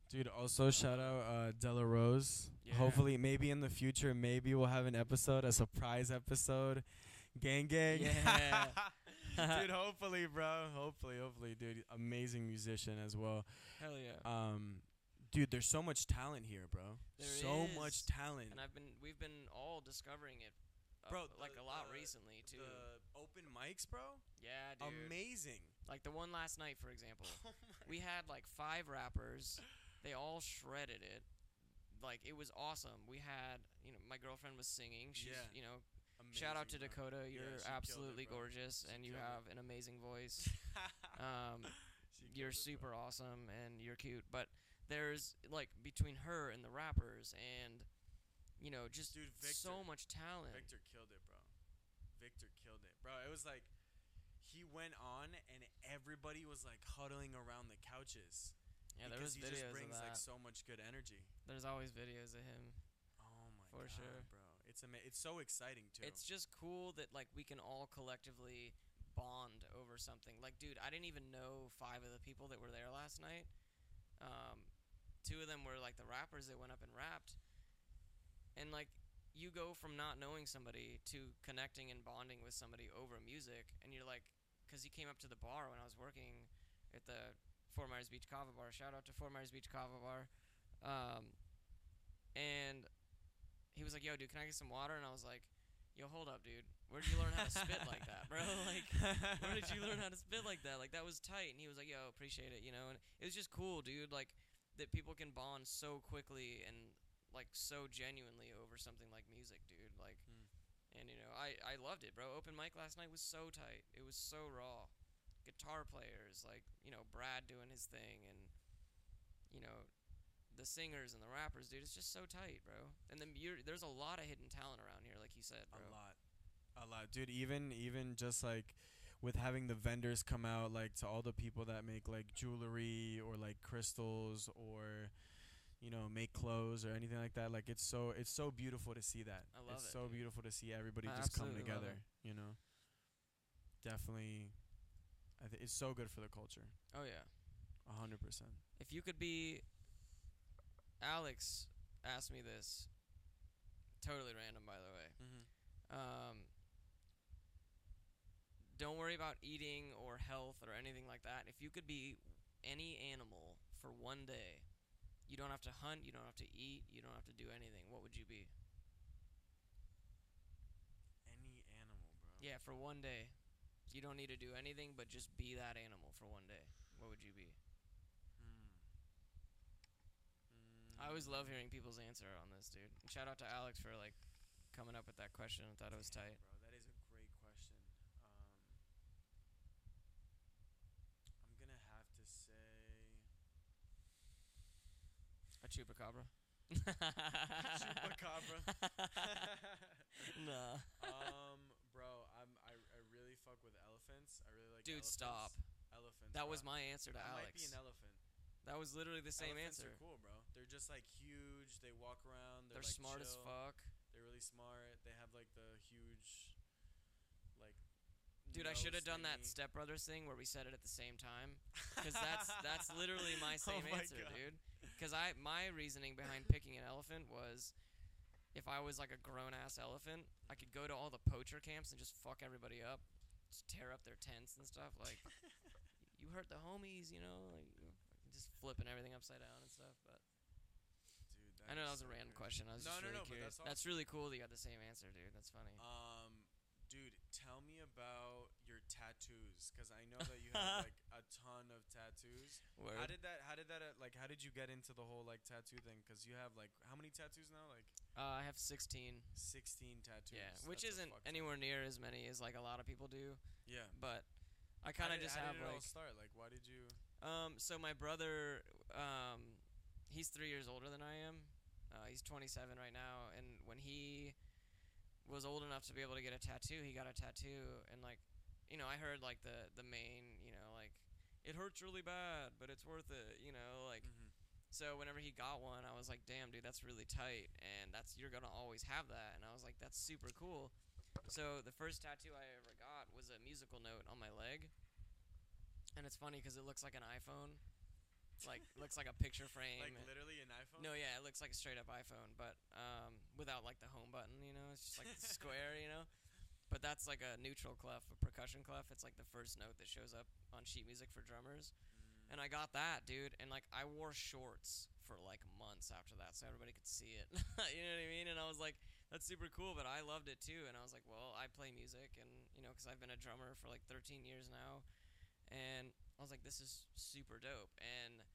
Dude, also shout out Della Rose. Yeah. Hopefully, maybe in the future, maybe we'll have an episode, a surprise episode. Gang. Yeah. Dude, hopefully, bro. Hopefully, dude. Amazing musician as well. Hell yeah. Dude, there's so much talent here, bro. There is so much talent. And we've been all discovering it. Bro, recently too. The open mics, bro. Yeah, dude. Amazing. Like the one last night, for example. Oh my we had like 5 rappers. They all shredded it. Like, it was awesome. We had, you know, my girlfriend was singing. She's, you know, amazing, shout out to Dakota. Bro. You're absolutely gorgeous, and you have an amazing voice. You're super awesome, and you're cute. But there's like between her and the rappers and. You know, just dude, Victor, so much talent. Victor killed it, bro. It was like he went on and everybody was like huddling around the couches. Yeah, there was videos of that. Because he just brings like so much good energy. There's always videos of him. Oh my god, for sure, bro. It's it's so exciting too. It's just cool that like we can all collectively bond over something. Like, dude, I didn't even know 5 of the people that were there last night. 2 of them were like the rappers that went up and rapped. And, like, you go from not knowing somebody to connecting and bonding with somebody over music. And you're like, because he came up to the bar when I was working at the Fort Myers Beach Kava Bar. Shout out to Fort Myers Beach Kava Bar. And he was like, yo, dude, can I get some water? And I was like, yo, hold up, dude. Where did you learn how to spit like that, bro? Like, where did you learn how to spit like that? Like, that was tight. And he was like, yo, appreciate it, you know. And it was just cool, dude, like, that people can bond so quickly and like so genuinely over something like music, dude. Like, and you know, I loved it, bro. Open mic last night was so tight. It was so raw. Guitar players, like, you know, Brad doing his thing, and you know, the singers and the rappers, dude. It's just so tight, bro. And then there's a lot of hidden talent around here, like you said, bro. A lot, dude. Even just like with having the vendors come out, like to all the people that make like jewelry or like crystals or, you know, make clothes or anything like that. Like, it's so beautiful to see that. I love it. It's so beautiful to see everybody just come together, you know. Definitely, it's so good for the culture. Oh, yeah. 100%. If you could be... Alex asked me this. Totally random, by the way. Mm-hmm. Don't worry about eating or health or anything like that. If you could be any animal for one day... You don't have to hunt, you don't have to eat, you don't have to do anything. What would you be? Any animal, bro. Yeah, for one day. You don't need to do anything, but just be that animal for one day. What would you be? I always love hearing people's answer on this, dude. And shout out to Alex for, like, coming up with that question. I thought it was tight. Bro, that is a great question. I'm going to have to say... A chupacabra. Chupacabra. Nah. Bro, I really fuck with elephants. I really like. Dude, elephants. Stop. Elephants. That was my answer to Alex. I might be an elephant. That was literally the same answer. Elephants are cool, bro. They're just like huge. They walk around. They're like smart chill. As fuck. They're really smart. They have like the huge, like. Dude, I should have done that Step Brothers thing where we said it at the same time, because that's literally my same answer, dude. Because my reasoning behind picking an elephant was, if I was like a grown ass elephant, I could go to all the poacher camps and just fuck everybody up, just tear up their tents and stuff. Like, you hurt the homies, you know, like just flipping everything upside down and stuff. But dude, I know that was a random question. I was just really curious. That's really cool that you got the same answer, dude. That's funny. Dude, tell me about your tattoos, because I know that you have like a ton of tattoos. Word. How did you get into the whole like tattoo thing? Because you have like how many tattoos now? Like I have 16. 16 tattoos. Yeah, which isn't anywhere near as many as like a lot of people do. Yeah. But I kind of just have like. How did it all start? Like, why did you? So my brother, he's 3 years older than I am. He's 27 right now, and when he was old enough to be able to get a tattoo, he got a tattoo, and like, you know, I heard like the main, you know, like, it hurts really bad, but it's worth it, you know, like, mm-hmm. So whenever he got one, I was like, damn, dude, that's really tight, and you're gonna always have that, and I was like, that's super cool. So the first tattoo I ever got was a musical note on my leg, and it's funny because it looks like an iPhone, like, looks like a picture frame. Like, literally an iPhone? No, yeah, it looks like a straight-up iPhone, but without, like, the home button, you know? It's just, like, square, you know? But that's, like, a neutral clef, a percussion clef. It's, like, the first note that shows up on sheet music for drummers. Mm. And I got that, dude. And, like, I wore shorts for, like, months after that so everybody could see it. You know what I mean? And I was like, that's super cool, but I loved it, too. And I was like, well, I play music, and, you know, because I've been a drummer for, like, 13 years now. And I was like, this is super dope. And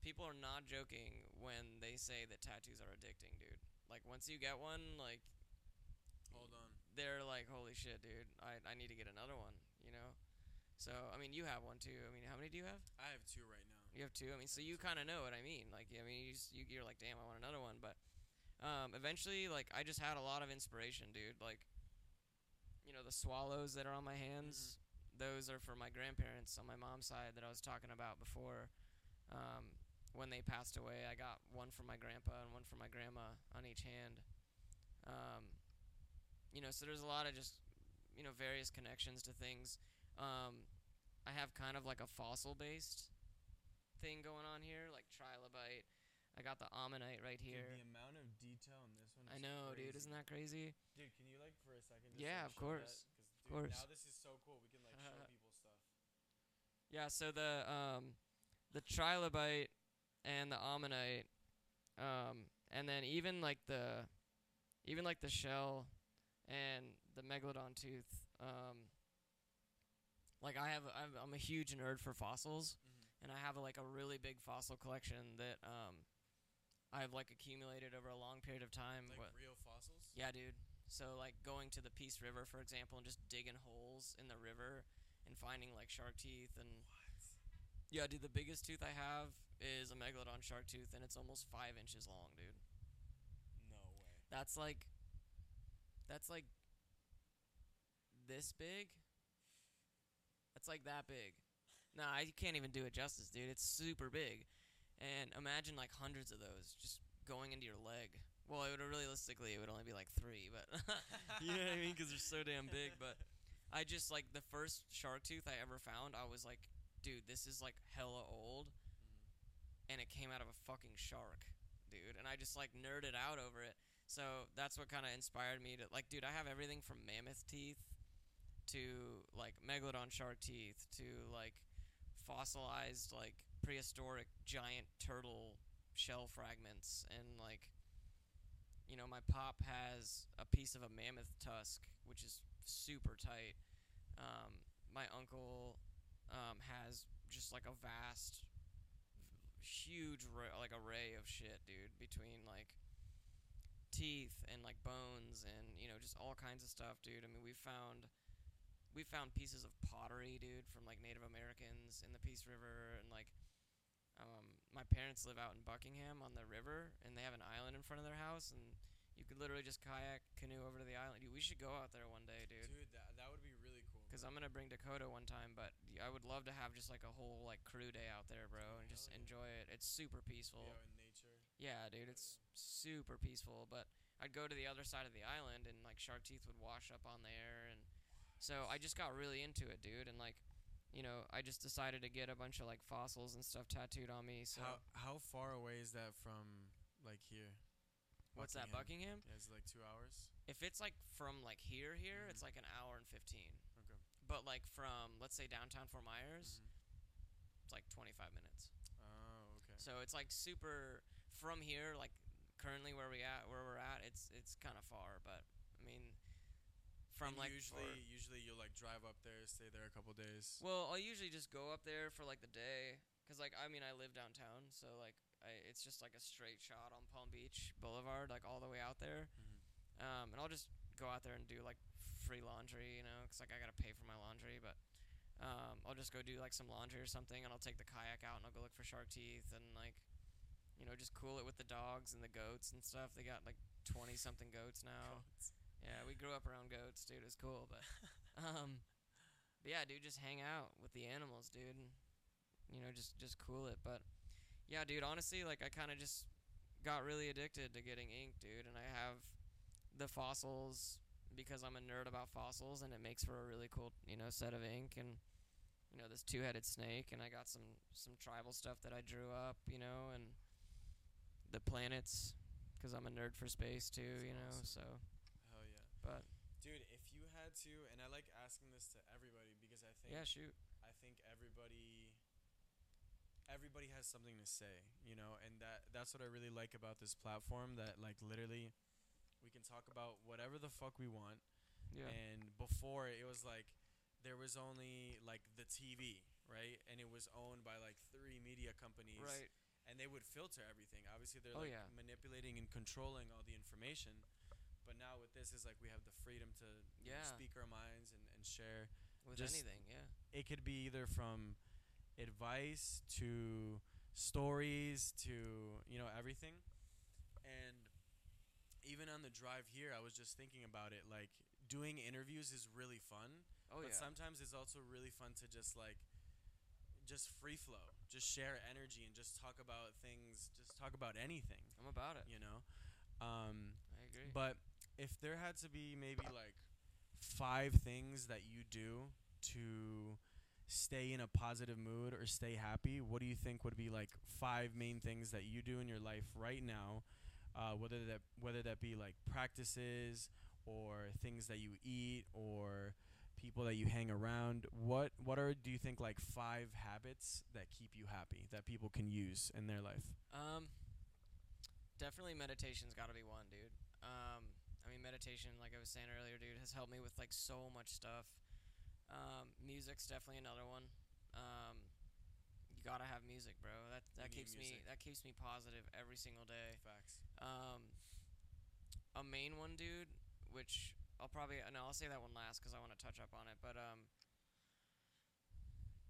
people are not joking when they say that tattoos are addicting, dude. Like, once you get one, like... Hold on. They're like, holy shit, dude. I need to get another one, you know? So, I mean, you have one, too. I mean, how many do you have? I have two right now. You have two? I mean, so you kind of know what I mean. Like, I mean, you're like, damn, I want another one. But eventually, like, I just had a lot of inspiration, dude. Like, you know, the swallows that are on my hands... Mm-hmm. Those are for my grandparents on my mom's side that I was talking about before. When they passed away, I got one for my grandpa and one for my grandma on each hand. You know, so there's a lot of just, you know, various connections to things. I have kind of like a fossil-based thing going on here, like trilobite. I got the ammonite right here. Dude, the amount of detail in this one is crazy, dude. Isn't that crazy? Dude, can you, like, for a second just yeah, like, of course. That? 'Cause, dude, of course. Now this is so cool. We can, like, show people stuff. Yeah, so the trilobite and the ammonite, and then even, like, the shell and the megalodon tooth. Like, I'm a huge nerd for fossils, mm-hmm. and I have, like, a really big fossil collection that... I've, like, accumulated over a long period of time. Like, real fossils? Yeah, dude. So, like, going to the Peace River, for example, and just digging holes in the river and finding, like, shark teeth and... What? Yeah, dude, the biggest tooth I have is a megalodon shark tooth, and it's almost 5 inches long, dude. No way. That's, like, this big? That's, like, that big. Nah, I can't even do it justice, dude. It's super big. And imagine, like, hundreds of those just going into your leg. Well, realistically, it would only be, like, three, but... you know what I mean? Because they're so damn big, but... I just, like, the first shark tooth I ever found, I was like, dude, this is, like, hella old. And it came out of a fucking shark, dude. And I just, like, nerded out over it. So that's what kind of inspired me to... Like, dude, I have everything from mammoth teeth to, like, megalodon shark teeth to, like, fossilized, like... prehistoric giant turtle shell fragments, and like, you know, my pop has a piece of a mammoth tusk, which is super tight. My uncle has just like a vast, huge like array of shit, dude, between like teeth and like bones and, you know, just all kinds of stuff, dude. I mean, we found pieces of pottery, dude, from like Native Americans in the Peace River, and like my parents live out in Buckingham on the river, and they have an island in front of their house, and you could literally just kayak, canoe over to the island. Dude, we should go out there one day, dude. Dude, that would be really cool. Because I'm going to bring Dakota one time, but I would love to have just, like, a whole, like, crew day out there, bro, and just enjoy it. It's super peaceful. Yeah, in nature. Yeah, dude, it's super peaceful, but I'd go to the other side of the island, and, like, shark teeth would wash up on there, and so I just got really into it, dude, and, like, you know, I just decided to get a bunch of, like, fossils and stuff tattooed on me, so. How far away is that from, like, here? What's that, Buckingham? Yeah, it's like 2 hours. If it's like from like here, mm-hmm. it's like 1 hour and 15. Okay. But like from, let's say, downtown Fort Myers, mm-hmm. it's like 25 minutes. Oh, okay. So it's like super from here, like currently where we're at, it's kind of far, but I mean, from and like usually you'll like drive up there, stay there a couple days. Well, I'll usually just go up there for like the day, cause like I mean I live downtown, so like. It's just like a straight shot on Palm Beach Boulevard, like all the way out there. Mm-hmm. And I'll just go out there and do like free laundry, you know, because like I got to pay for my laundry. But I'll just go do like some laundry or something, and I'll take the kayak out and I'll go look for shark teeth and like, you know, just cool it with the dogs and the goats and stuff. They got like 20 something goats now. Goats. Yeah, we grew up around goats, dude. It's cool. But, but yeah, dude, just hang out with the animals, dude. And, you know, just cool it. But. Yeah, dude, honestly, like, I kind of just got really addicted to getting ink, dude, and I have the fossils because I'm a nerd about fossils, and it makes for a really cool, you know, set of ink, and, you know, this two-headed snake, and I got some tribal stuff that I drew up, you know, and the planets, because I'm a nerd for space, too, you know, so. Hell yeah. But. Dude, if you had to, and I like asking this to everybody, because I think. Yeah, shoot. I think everybody has something to say, you know, and that's what I really like about this platform, that like literally we can talk about whatever the fuck we want. Yeah. And before it was like there was only like the TV, right? And it was owned by like 3 media companies. Right. And they would filter everything. Obviously they're manipulating and controlling all the information. But now with this is like we have the freedom to speak our minds and share with anything, yeah. It could be either from advice to stories to, you know, everything. And even on the drive here, I was just thinking about it, like doing interviews is really fun, but sometimes it's also really fun to just like just free flow, just share energy and just talk about things, just talk about anything. I'm about it, you know. I agree. But if there had to be maybe like 5 things that you do to stay in a positive mood or stay happy, what do you think would be like 5 main things that you do in your life right now, whether that be like practices or things that you eat or people that you hang around? What are, do you think, like 5 habits that keep you happy that people can use in their life? Definitely meditation's got to be one, dude. I mean, meditation, like I was saying earlier, dude, has helped me with like so much stuff. Music's definitely another one. You gotta have music, bro. That keeps me positive every single day. Facts. A main one, dude, which I'll say that one last because I want to touch up on it. But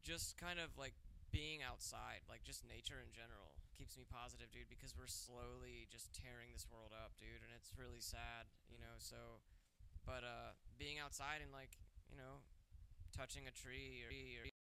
just kind of like being outside, like just nature in general, keeps me positive, dude. Because we're slowly just tearing this world up, dude, and it's really sad, you know. So, but being outside and like, you know, touching a tree or dude,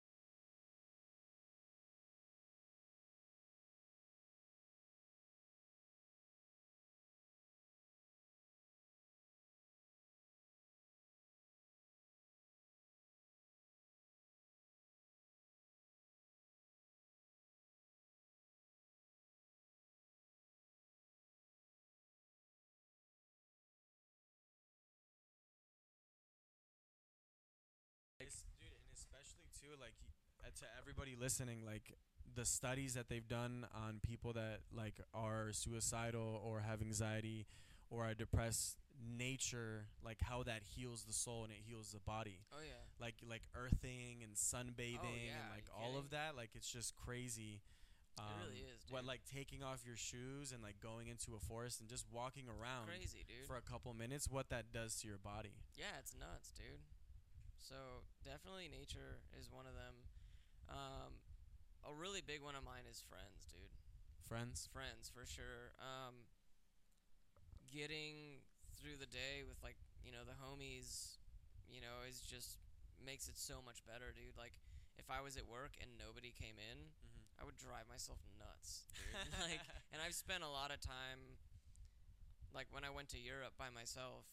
and especially too, like to everybody listening, like the studies that they've done on people that like are suicidal or have anxiety or are depressed, nature, like how that heals the soul and it heals the body. Oh yeah. Like earthing and sunbathing and like all of that, like it's just crazy. It really is, dude. What, like taking off your shoes and like going into a forest and just walking around for a couple minutes, what that does to your body. Yeah, it's nuts, dude. So definitely nature is one of them. A really big one of mine is friends, dude. Friends, for sure. Getting through the day with, like, you know, the homies, you know, is just makes it so much better, dude. Like, if I was at work and nobody came in, mm-hmm. I would drive myself nuts, dude. Like, and I've spent a lot of time, like, when I went to Europe by myself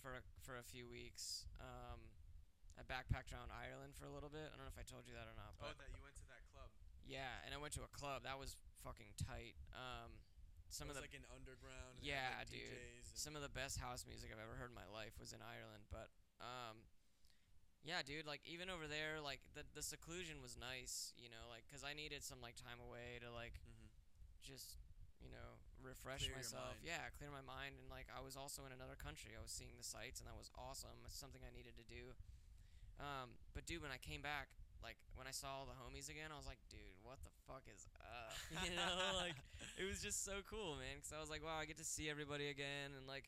for a few weeks, I backpacked around Ireland for a little bit. I don't know if I told you that or not. But oh, that you went to that club. Yeah, and I went to a club. That was fucking tight. It was like an underground. Yeah, like dude. DJs and some of the best house music I've ever heard in my life was in Ireland. But, yeah, dude, like, even over there, like, the seclusion was nice, you know, like, because I needed some, like, time away to, like, mm-hmm. just, you know, refresh myself. Yeah, clear my mind. And, like, I was also in another country. I was seeing the sights, and that was awesome. It's something I needed to do. But, dude, when I came back, like, when I saw all the homies again, I was like, dude, what the fuck is up? You know, like, it was just so cool, man, because I was like, wow, I get to see everybody again, and, like,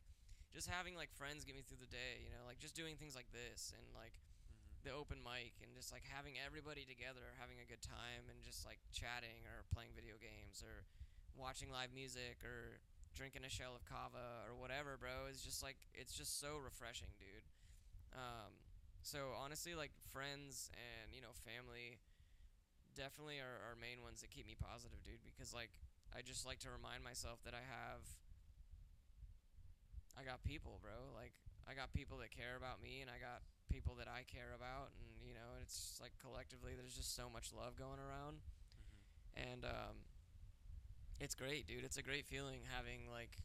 just having, like, friends get me through the day, you know, like, just doing things like this, and, like, mm-hmm. the open mic, and just, like, having everybody together, having a good time, and just, like, chatting, or playing video games, or watching live music, or drinking a shell of kava, or whatever, bro, is just, like, it's just so refreshing, dude. So, honestly, like, friends and, you know, family definitely are main ones that keep me positive, dude, because, like, I just like to remind myself that I got people, bro. Like, I got people that care about me, and I got people that I care about, and, you know, it's just, like, collectively there's just so much love going around, mm-hmm. and it's great, dude. It's a great feeling having, like,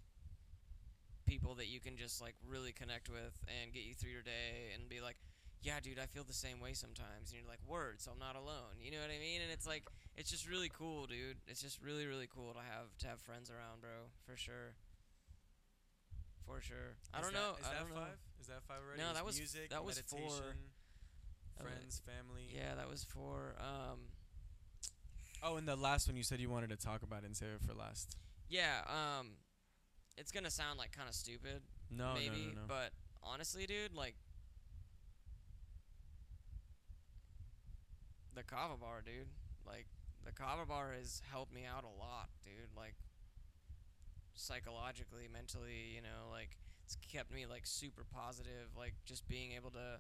people that you can just, like, really connect with and get you through your day and be like, yeah, dude, I feel the same way sometimes. And you're like, word, so I'm not alone. You know what I mean? And it's like, it's just really cool, dude. It's just really, really cool to have friends around, bro, for sure. For sure. I don't know. Is that five already? No, that was music, that was meditation, four. Friends, family. Yeah, that was four. Oh, and the last one you said you wanted to talk about and save it for last. Yeah, it's going to sound, like, kind of stupid. No. But honestly, dude, like, the kava bar, dude. Like, the kava bar has helped me out a lot, dude. Like, psychologically, mentally, you know, like, it's kept me, like, super positive. Like, just being able to,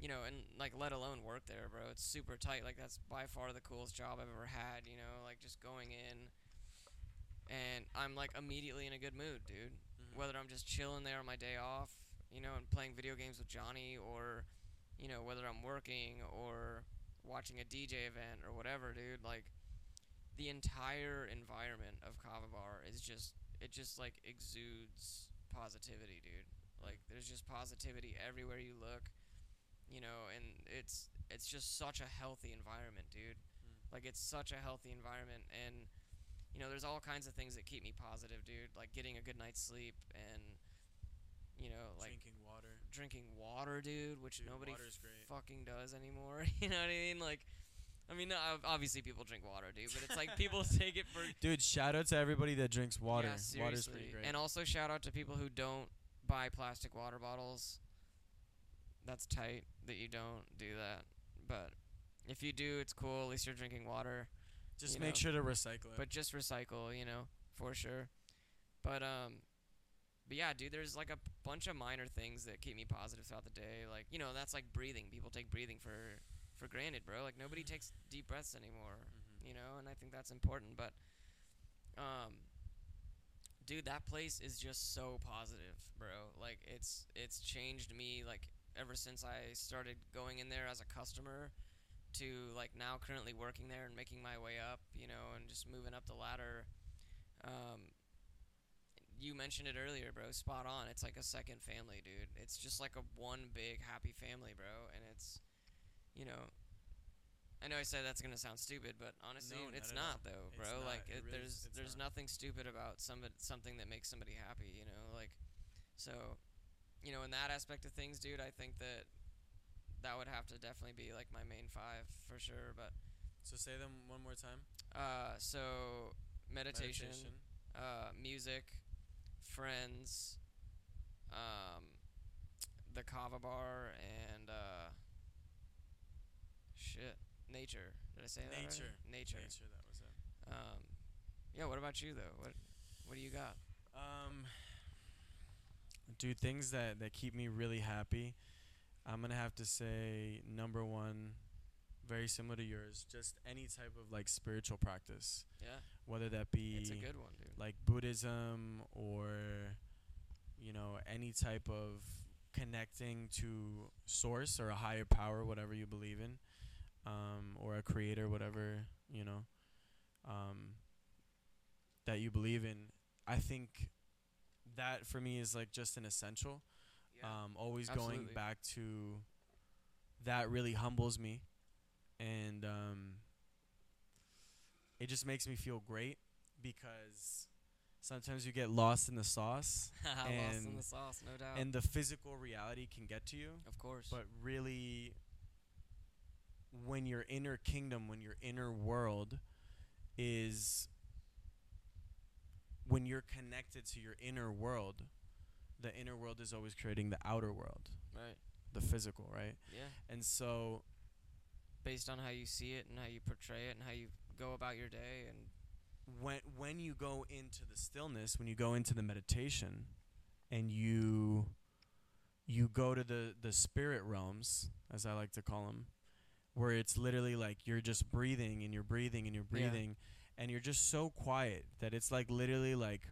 you know, and, like, let alone work there, bro. It's super tight. Like, that's by far the coolest job I've ever had, you know. Like, just going in, and I'm, like, immediately in a good mood, dude. Mm-hmm. Whether I'm just chilling there on my day off, you know, and playing video games with Johnny, or, you know, whether I'm working or watching a DJ event or whatever, dude, like, the entire environment of Kava Bar is just, it just, like, exudes positivity, dude. Like, there's just positivity everywhere you look, you know, and it's just such a healthy environment, dude. Mm. Like, it's such a healthy environment, and, you know, there's all kinds of things that keep me positive, dude, like getting a good night's sleep and, you know, like, drinking water, dude, which nobody fucking does anymore. You know what I mean? Like, I mean, obviously people drink water, dude, but it's like people take it for. Dude, shout out to everybody that drinks water. Yeah, seriously. Water's pretty great. And also shout out to people who don't buy plastic water bottles. That's tight that you don't do that. But if you do, it's cool. At least you're drinking water. Just make sure to recycle it. But just recycle, you know, for sure. But yeah, dude, there's, like, a bunch of minor things that keep me positive throughout the day. Like, you know, that's like breathing. People take breathing for granted, bro. Like, nobody takes deep breaths anymore, mm-hmm. you know, and I think that's important. But, dude, that place is just so positive, bro. Like, it's changed me, like, ever since I started going in there as a customer to, like, now currently working there and making my way up, you know, and just moving up the ladder. You mentioned it earlier, bro. Spot on. It's like a second family, dude. It's just like a one big happy family, bro. And it's, you know I said that's gonna sound stupid, but honestly, no, it's not though, bro. It's not. Like, it really, there's nothing stupid about something that makes somebody happy, you know. Like, so, you know, in that aspect of things, dude, I think that would have to definitely be, like, my main five for sure. But so say them one more time. So meditation. Music. Friends, the Kava Bar, and nature. Did I say that right? Nature, that was it. Yeah, what about you, though? What do you got? Dude, things that keep me really happy, I'm going to have to say, number one, very similar to yours, just any type of, like, spiritual practice. Yeah. Whether that be... It's a good one, dude. Like, Buddhism or, you know, any type of connecting to source or a higher power, whatever you believe in, or a creator, whatever, you know, that you believe in. I think that for me is like just an essential. Yeah. Always Absolutely. Going back to that really humbles me, and it just makes me feel great, because sometimes you get lost in the sauce. Lost in the sauce, no doubt. And the physical reality can get to you. Of course. But really, when your inner kingdom, when your inner world is... When you're connected to your inner world, the inner world is always creating the outer world. Right. The physical, right? Yeah. And so... Based on how you see it and how you portray it and how you go about your day and... When you go into the stillness, when you go into the meditation, and you go to the spirit realms, as I like to call them, where it's literally like you're just breathing and you're breathing and you're breathing, yeah. and you're just so quiet that it's like literally like,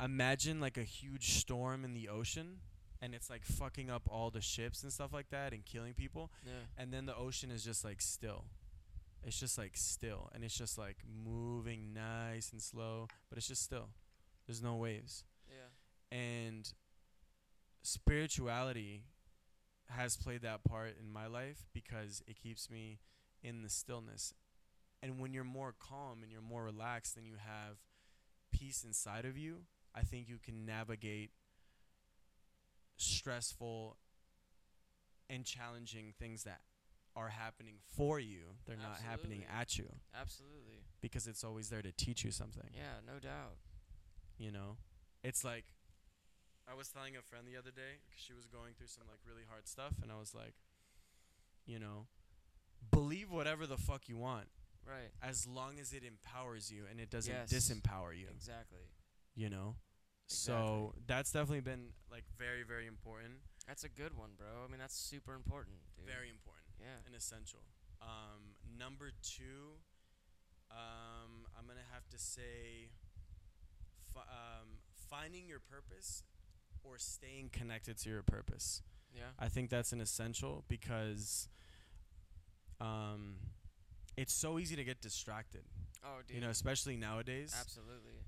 imagine like a huge storm in the ocean, and it's like fucking up all the ships and stuff like that and killing people, yeah. and then the ocean is just like still. It's just like still, and it's just like moving nice and slow, but it's just still. There's no waves. Yeah. And spirituality has played that part in my life because it keeps me in the stillness. And when you're more calm and you're more relaxed and you have peace inside of you, I think you can navigate stressful and challenging things that are happening for you. They're Absolutely. Not happening at you. Absolutely. Because it's always there to teach you something. Yeah, no doubt. You know? It's like, I was telling a friend the other day, because she was going through some like really hard stuff, and I was like, you know, believe whatever the fuck you want. Right. As long as it empowers you and it doesn't yes. disempower you. Exactly. You know? Exactly. So that's definitely been like very, very important. That's a good one, bro. I mean, that's super important, dude. Very important. Yeah. And essential. Number two, I'm going to have to say finding your purpose or staying connected to your purpose. Yeah. I think that's an essential because it's so easy to get distracted. Oh, dude. You know, especially nowadays. Absolutely.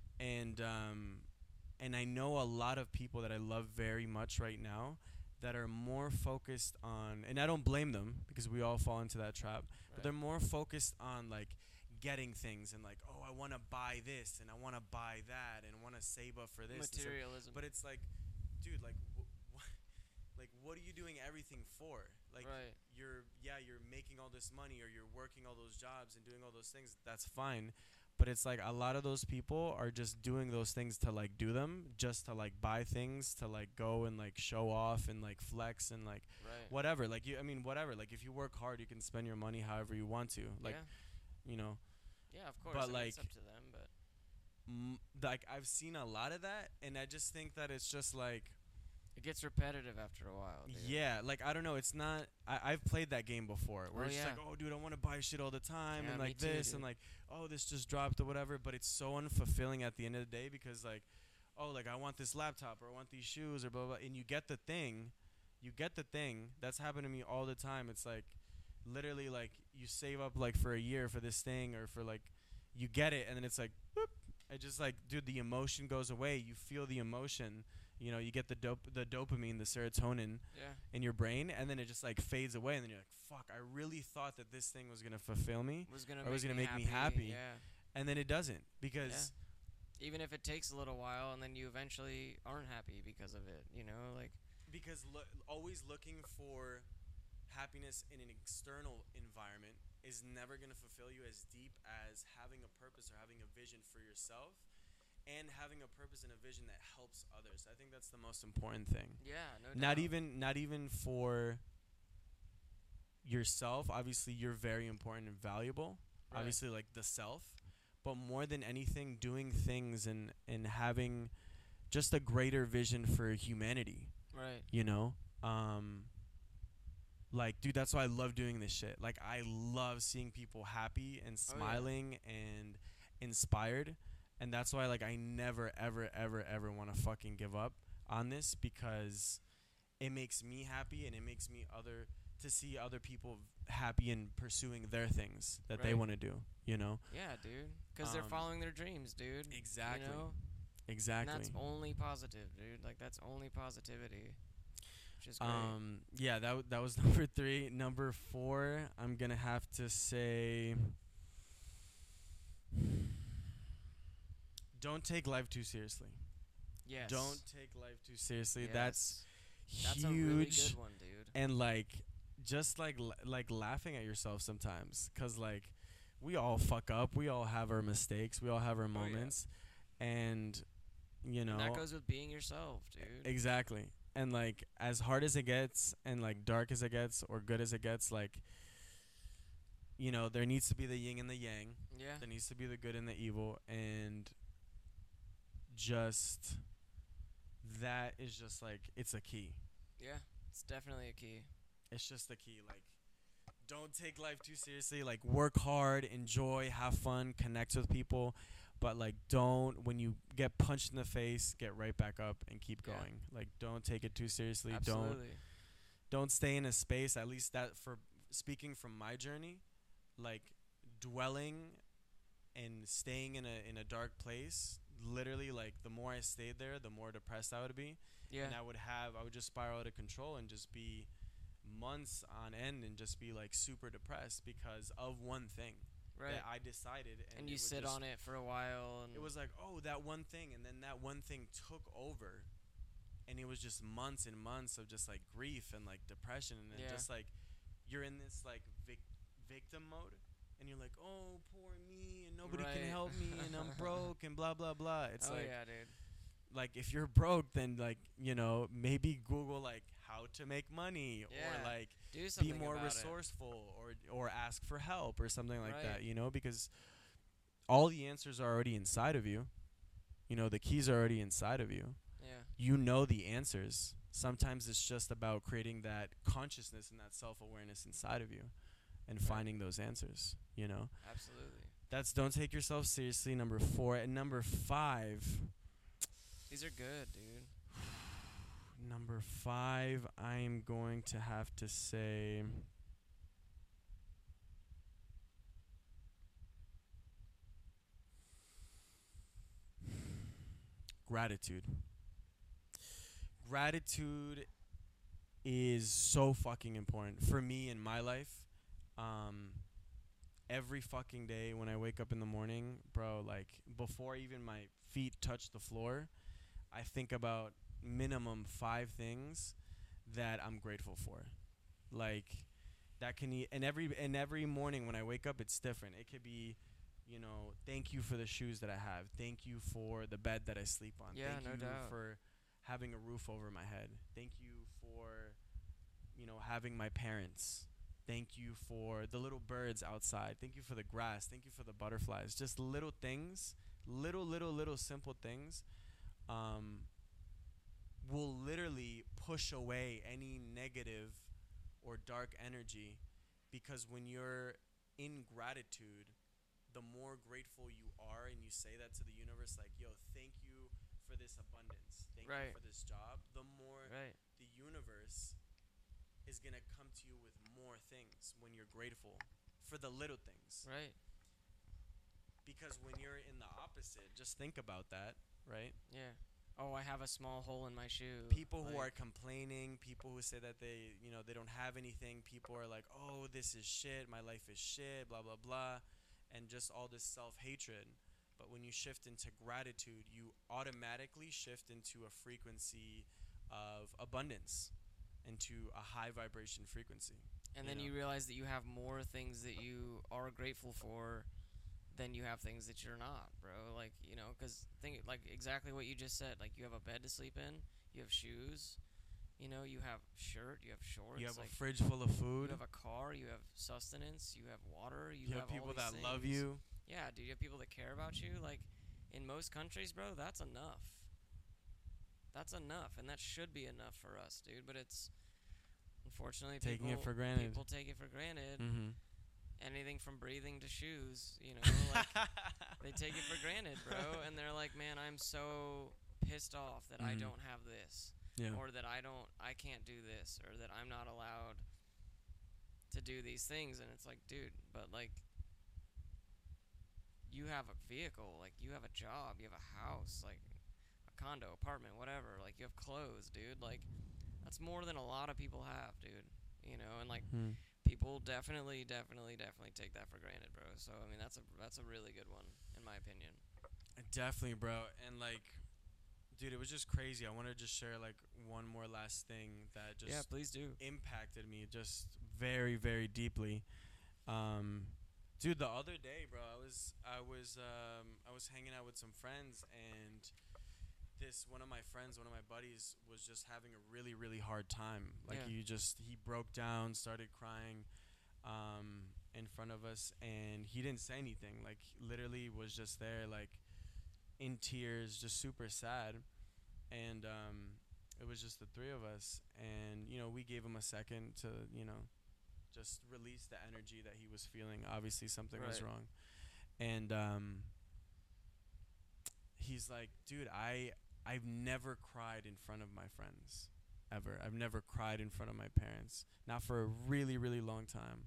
And I know a lot of people that I love very much right now that are more focused on, and I don't blame them because we all fall into that trap, right. but they're more focused on like getting things and like, oh, I want to buy this and I want to buy that and I want to save up for this. Materialism. So, but it's like, dude, like, what are you doing everything for? Like right. you're making all this money or you're working all those jobs and doing all those things. That's fine. But it's like a lot of those people are just doing those things to like do them, just to like buy things, to like go and like show off and like flex and like right. whatever. Like you, I mean, whatever. Like if you work hard, you can spend your money however you want to. Like, yeah. you know. Yeah, of course. But like, it's up to them. But like I've seen a lot of that, and I just think that it's just like it gets repetitive after a while. Dude. Yeah, like I don't know. It's not. I've played that game before. Where it's just like, oh, dude, I want to buy shit all the time, yeah, and like this, dude. And like, oh, this just dropped or whatever. But it's so unfulfilling at the end of the day because like, oh, like I want this laptop or I want these shoes or blah blah. And you get the thing, That's happened to me all the time. It's like, literally, like you save up like for a year for this thing or for like, you get it, and then it's like, whoop. It just like, dude, the emotion goes away. You feel the emotion. You know, you get the dopamine, the serotonin yeah. in your brain, and then it just like fades away, and then you're like, fuck, I really thought that this thing was going to fulfill me. Was going to make me happy. Yeah. And then it doesn't because... Yeah. Even if it takes a little while, and then you eventually aren't happy because of it, you know? Like because always looking for happiness in an external environment is never going to fulfill you as deep as having a purpose or having a vision for yourself. And having a purpose and a vision that helps others. I think that's the most important thing. Yeah, no doubt. Not even for yourself. Obviously, you're very important and valuable. Right. Obviously, like the self. but more than anything, doing things and having just a greater vision for humanity. Right. You know? Like, dude, that's why I love doing this shit. Like, I love seeing people happy and smiling and inspired. And that's why, like, I never, ever, ever, ever want to fucking give up on this, because it makes me happy and it makes me to see other people happy and pursuing their things that they want to do, you know? Yeah, dude. Because they're following their dreams, dude. Exactly. You know? Exactly. And that's only positive, dude. Like, that's only positivity. Which is great. Yeah, that was number 3. Number 4, I'm going to have to say, don't take life too seriously. Yes. Don't take life too seriously. Yes. That's huge. A really good one, dude. And, like, just, like laughing at yourself sometimes. Because, like, we all fuck up. We all have our mistakes. We all have our moments. Yeah. And, you know. And that goes with being yourself, dude. Exactly. And, like, as hard as it gets and, like, dark as it gets or good as it gets, like, you know, there needs to be the yin and the yang. Yeah. There needs to be the good and the evil. And just that is just, like, it's a key. Yeah, it's definitely a key. It's just the key. Like, don't take life too seriously. Like, work hard, enjoy, have fun, connect with people. But, like, don't, when you get punched in the face, get right back up and keep going. Like, don't take it too seriously. Absolutely. Don't stay in a space, at least that, for speaking from my journey, like, dwelling and staying in a dark place. Literally, like, the more I stayed there, the more depressed I would be. Yeah. And I would just spiral out of control and just be months on end and just be, like, super depressed because of one thing that I decided. And you sit on it for a while. And it was like, oh, that one thing. And then that one thing took over. And it was just months and months of just, like, grief and, like, depression. And then just, like, you're in this, like, victim mode. And you're like, oh, poor me, and nobody can help me, and I'm broke, and blah, blah, blah. It's like, yeah, dude. Like, if you're broke, then, like, you know, maybe Google, like, how to make money, or, like, be more resourceful, or ask for help, or something like that, you know, because all the answers are already inside of you. You know, the keys are already inside of you. Yeah. You know the answers. Sometimes it's just about creating that consciousness and that self-awareness inside of you. And finding those answers, you know? Absolutely. That's don't take yourself seriously, number 4. And number 5. These are good, dude. Number 5, I am going to have to say, gratitude. Gratitude is so fucking important for me in my life. Every fucking day when I wake up in the morning, bro, like, before even my feet touch the floor, I think about minimum 5 things that I'm grateful for. Like, that can be, and every morning when I wake up, it's different. It could be, you know, thank you for the shoes that I have. Thank you for the bed that I sleep on. Yeah, thank you for having a roof over my head. Thank you for, you know, having my parents. Thank you for the little birds outside. Thank you for the grass. Thank you for the butterflies. Just little things, little simple things will literally push away any negative or dark energy, because when you're in gratitude, the more grateful you are and you say that to the universe, like, yo, thank you for this abundance. Thank you for this job. The more the universe is going to come to you with more things when you're grateful for the little things. Right. Because when you're in the opposite, just think about that, right? Yeah. Oh, I have a small hole in my shoe. People who are complaining, people who say that they, you know, they don't have anything, people are like, oh, this is shit, my life is shit, blah, blah, blah, and just all this self-hatred. But when you shift into gratitude, you automatically shift into a frequency of abundance, into a high vibration frequency. And then you realize that you have more things that you are grateful for than you have things that you're not, bro. Like, you know, because think, like, exactly what you just said. Like, you have a bed to sleep in, you have shoes, you know, you have shirt, you have shorts, you have, like, a fridge full of food, you have a car, you have sustenance, you have water, you have people all these that things. Love you. Yeah, dude, you have people that care about you. Like, in most countries, bro, that's enough. That's enough, and that should be enough for us, dude. But it's, unfortunately, taking people, it for granted. People take it for granted. Mm-hmm. Anything from breathing to shoes, you know, like, they take it for granted, bro. And they're like, man, I'm so pissed off that I don't have this, or that I can't do this, or that I'm not allowed to do these things. And it's like, dude, but like, you have a vehicle, like you have a job, you have a house, like a condo, apartment, whatever. Like you have clothes, dude. Like that's more than a lot of people have, dude. You know, and like. Mm. People definitely take that for granted, bro. So, I mean, that's a really good one, in my opinion. Definitely, bro. And, like, dude, it was just crazy. I want to just share, like, one more last thing that just please do. Impacted me just very, very deeply. Dude, the other day, bro, I was hanging out with some friends, and one of my buddies was just having a really, really hard time. Like he broke down, started crying in front of us, and he didn't say anything. Like he literally was just there, like in tears, just super sad. And it was just the three of us, and you know, we gave him a second to, you know, just release the energy that he was feeling. Obviously something was wrong. And he's like, dude, I've never cried in front of my friends, ever. I've never cried in front of my parents, not for a really, really long time.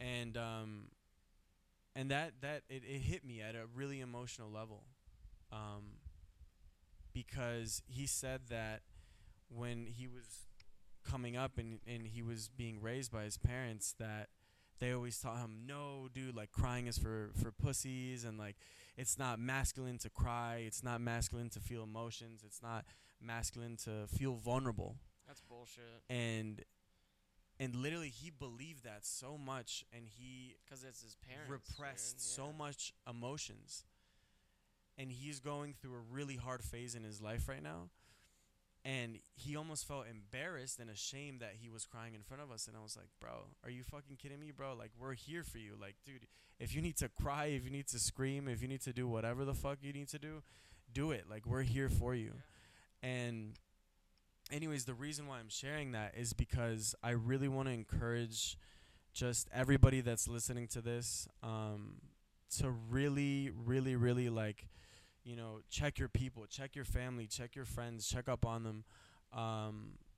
Damn. And that it hit me at a really emotional level, because he said that when he was coming up and he was being raised by his parents, that they always taught him, no, dude, like crying is for pussies, and like it's not masculine to cry, it's not masculine to feel emotions, it's not masculine to feel vulnerable. That's bullshit. And literally he believed that so much, and he, because it's his parents, repressed so much emotions. And he's going through a really hard phase in his life right now. And he almost felt embarrassed and ashamed that he was crying in front of us. And I was like, bro, are you fucking kidding me, bro? Like, we're here for you. Like, dude, if you need to cry, if you need to scream, if you need to do whatever the fuck you need to do, do it. Like, we're here for you. Yeah. And anyways, the reason why I'm sharing that is because I really want to encourage just everybody that's listening to this to really, really, really, like, you know, check your people, check your family, check your friends, check up on them,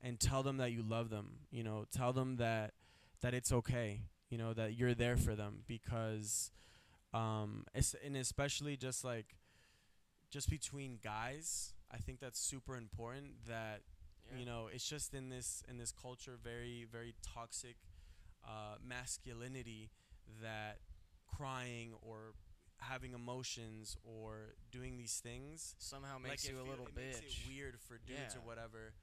and tell them that you love them. You know, tell them that it's okay, you know, that you're there for them, because and especially just between guys, I think that's super important, that, you know, it's just in this culture, very, very toxic masculinity, that crying or having emotions or doing these things somehow makes you a little bitch. Makes it weird for dudes or whatever.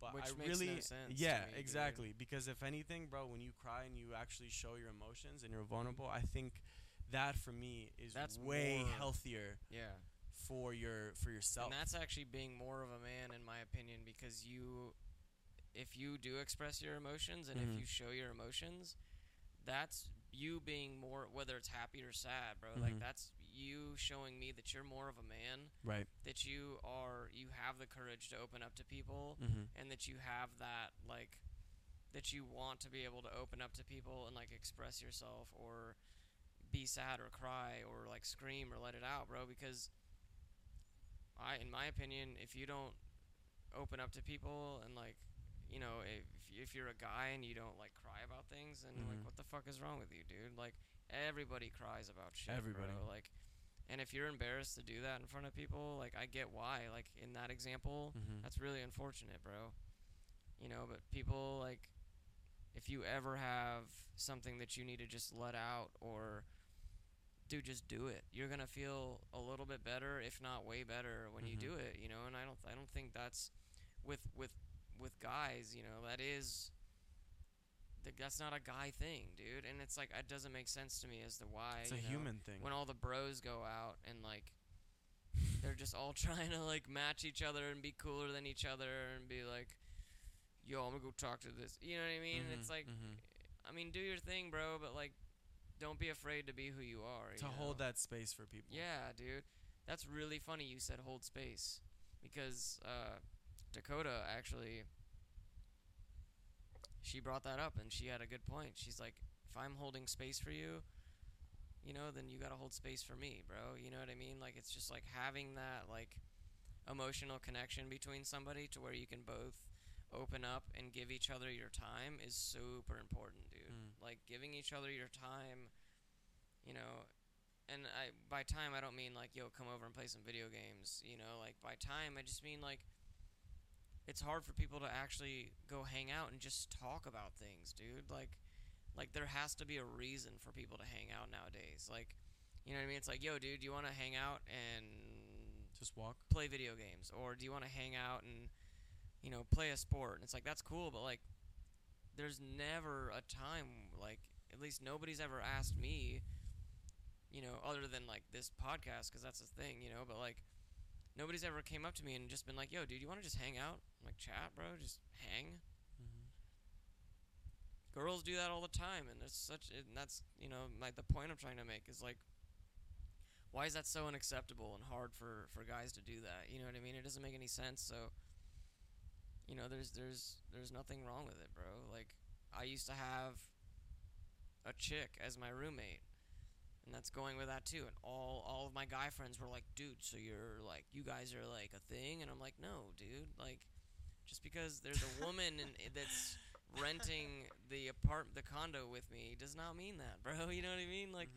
But which makes no sense. Yeah, exactly. Dude. Because if anything, bro, when you cry and you actually show your emotions and you're vulnerable, I think that for me is way healthier. Yeah. For yourself. And that's actually being more of a man, in my opinion, because if you do express your emotions and if you show your emotions, that's you being more, whether it's happy or sad, bro, like that's you showing me that you're more of a man, right? That you have the courage to open up to people, and that you have that, like, that you want to be able to open up to people and like express yourself or be sad or cry or like scream or let it out, bro. Because in my opinion, if you don't open up to people and like, you know, if you're a guy and you don't like cry about things, and like, what the fuck is wrong with you, dude? Like, everybody cries about shit. Everybody. Bro. Like, and if you're embarrassed to do that in front of people, like, I get why. Like, in that example, that's really unfortunate, bro. You know, but people, like, if you ever have something that you need to just let out, or, dude, just do it. You're gonna feel a little bit better, if not way better, when you do it. You know, and I don't think that's with guys, you know, that's not a guy thing, dude. And it's like, it doesn't make sense to me as to why it's a human thing. When all the bros go out and like they're just all trying to like match each other and be cooler than each other and be like, yo, I'm gonna go talk to this, you know what I mean? It's like, I mean, do your thing, bro, but like, Don't be afraid to be who you are. To hold that space for people. Yeah, dude. That's really funny you said hold space. Because Dakota actually, she brought that up and she had a good point. She's like, if I'm holding space for you, you know, then you got to hold space for me, bro. You know what I mean? Like, it's just like having that, like, emotional connection between somebody to where you can both open up and give each other your time is super important, dude. Like, giving each other your time, you know, and by time I don't mean like, yo, come over and play some video games, you know, like by time I just mean like it's hard for people to actually go hang out and just talk about things, dude. Like there has to be a reason for people to hang out nowadays. Like, you know what I mean? It's like, yo, dude, do you want to hang out and just walk, play video games, or do you want to hang out and, you know, play a sport? And it's like, that's cool, but like, there's never a time, like, at least nobody's ever asked me, you know, other than like this podcast, because that's the thing, you know, but like, nobody's ever came up to me and just been like, yo, dude, you want to just hang out? I'm like, chat, bro, just hang. Girls do that all the time, and that's, you know, like the point I'm trying to make is like, why is that so unacceptable and hard for guys to do that? You know what I mean? It doesn't make any sense. So, you know, there's nothing wrong with it, bro. Like, I used to have a chick as my roommate, and that's going with that too. And all of my guy friends were like, dude, so you're like, you guys are like a thing? And I'm like, no, dude, like, just because there's a woman that's renting the condo with me does not mean that, bro. You know what I mean? Like,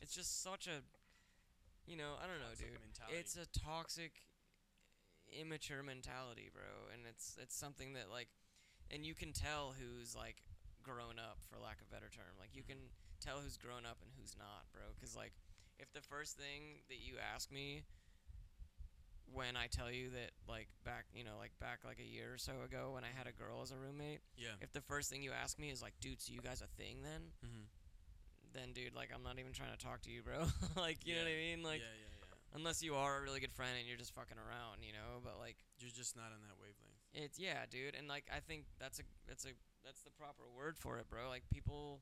it's just such a, you know, I don't know, dude. Mentality. It's a toxic, immature mentality, bro. And it's something that, like, and you can tell who's like grown up, for lack of a better term. Like, you can tell who's grown up and who's not, bro. Because like, if the first thing that you ask me when I tell you that, like, back a year or so ago when I had a girl as a roommate, if the first thing you ask me is like, dude, so you guys a thing then? Then, dude, like, I'm not even trying to talk to you, bro. Like, you know what I mean? Like, unless you are a really good friend and you're just fucking around, you know, but like, you're just not on that wavelength. It's, yeah, dude. And like, I think that's the proper word for it, bro. Like, people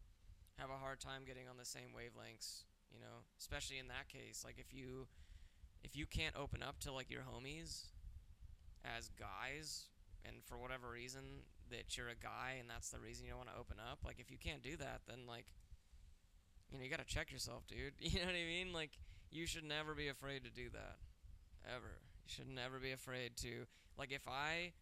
have a hard time getting on the same wavelengths, you know, especially in that case. Like, if you can't open up to like your homies as guys, and for whatever reason that you're a guy and that's the reason you don't want to open up, like, if you can't do that, then like, you know, you got to check yourself, dude. You know what I mean? Like, you should never be afraid to do that, ever. You should never be afraid to, like, if I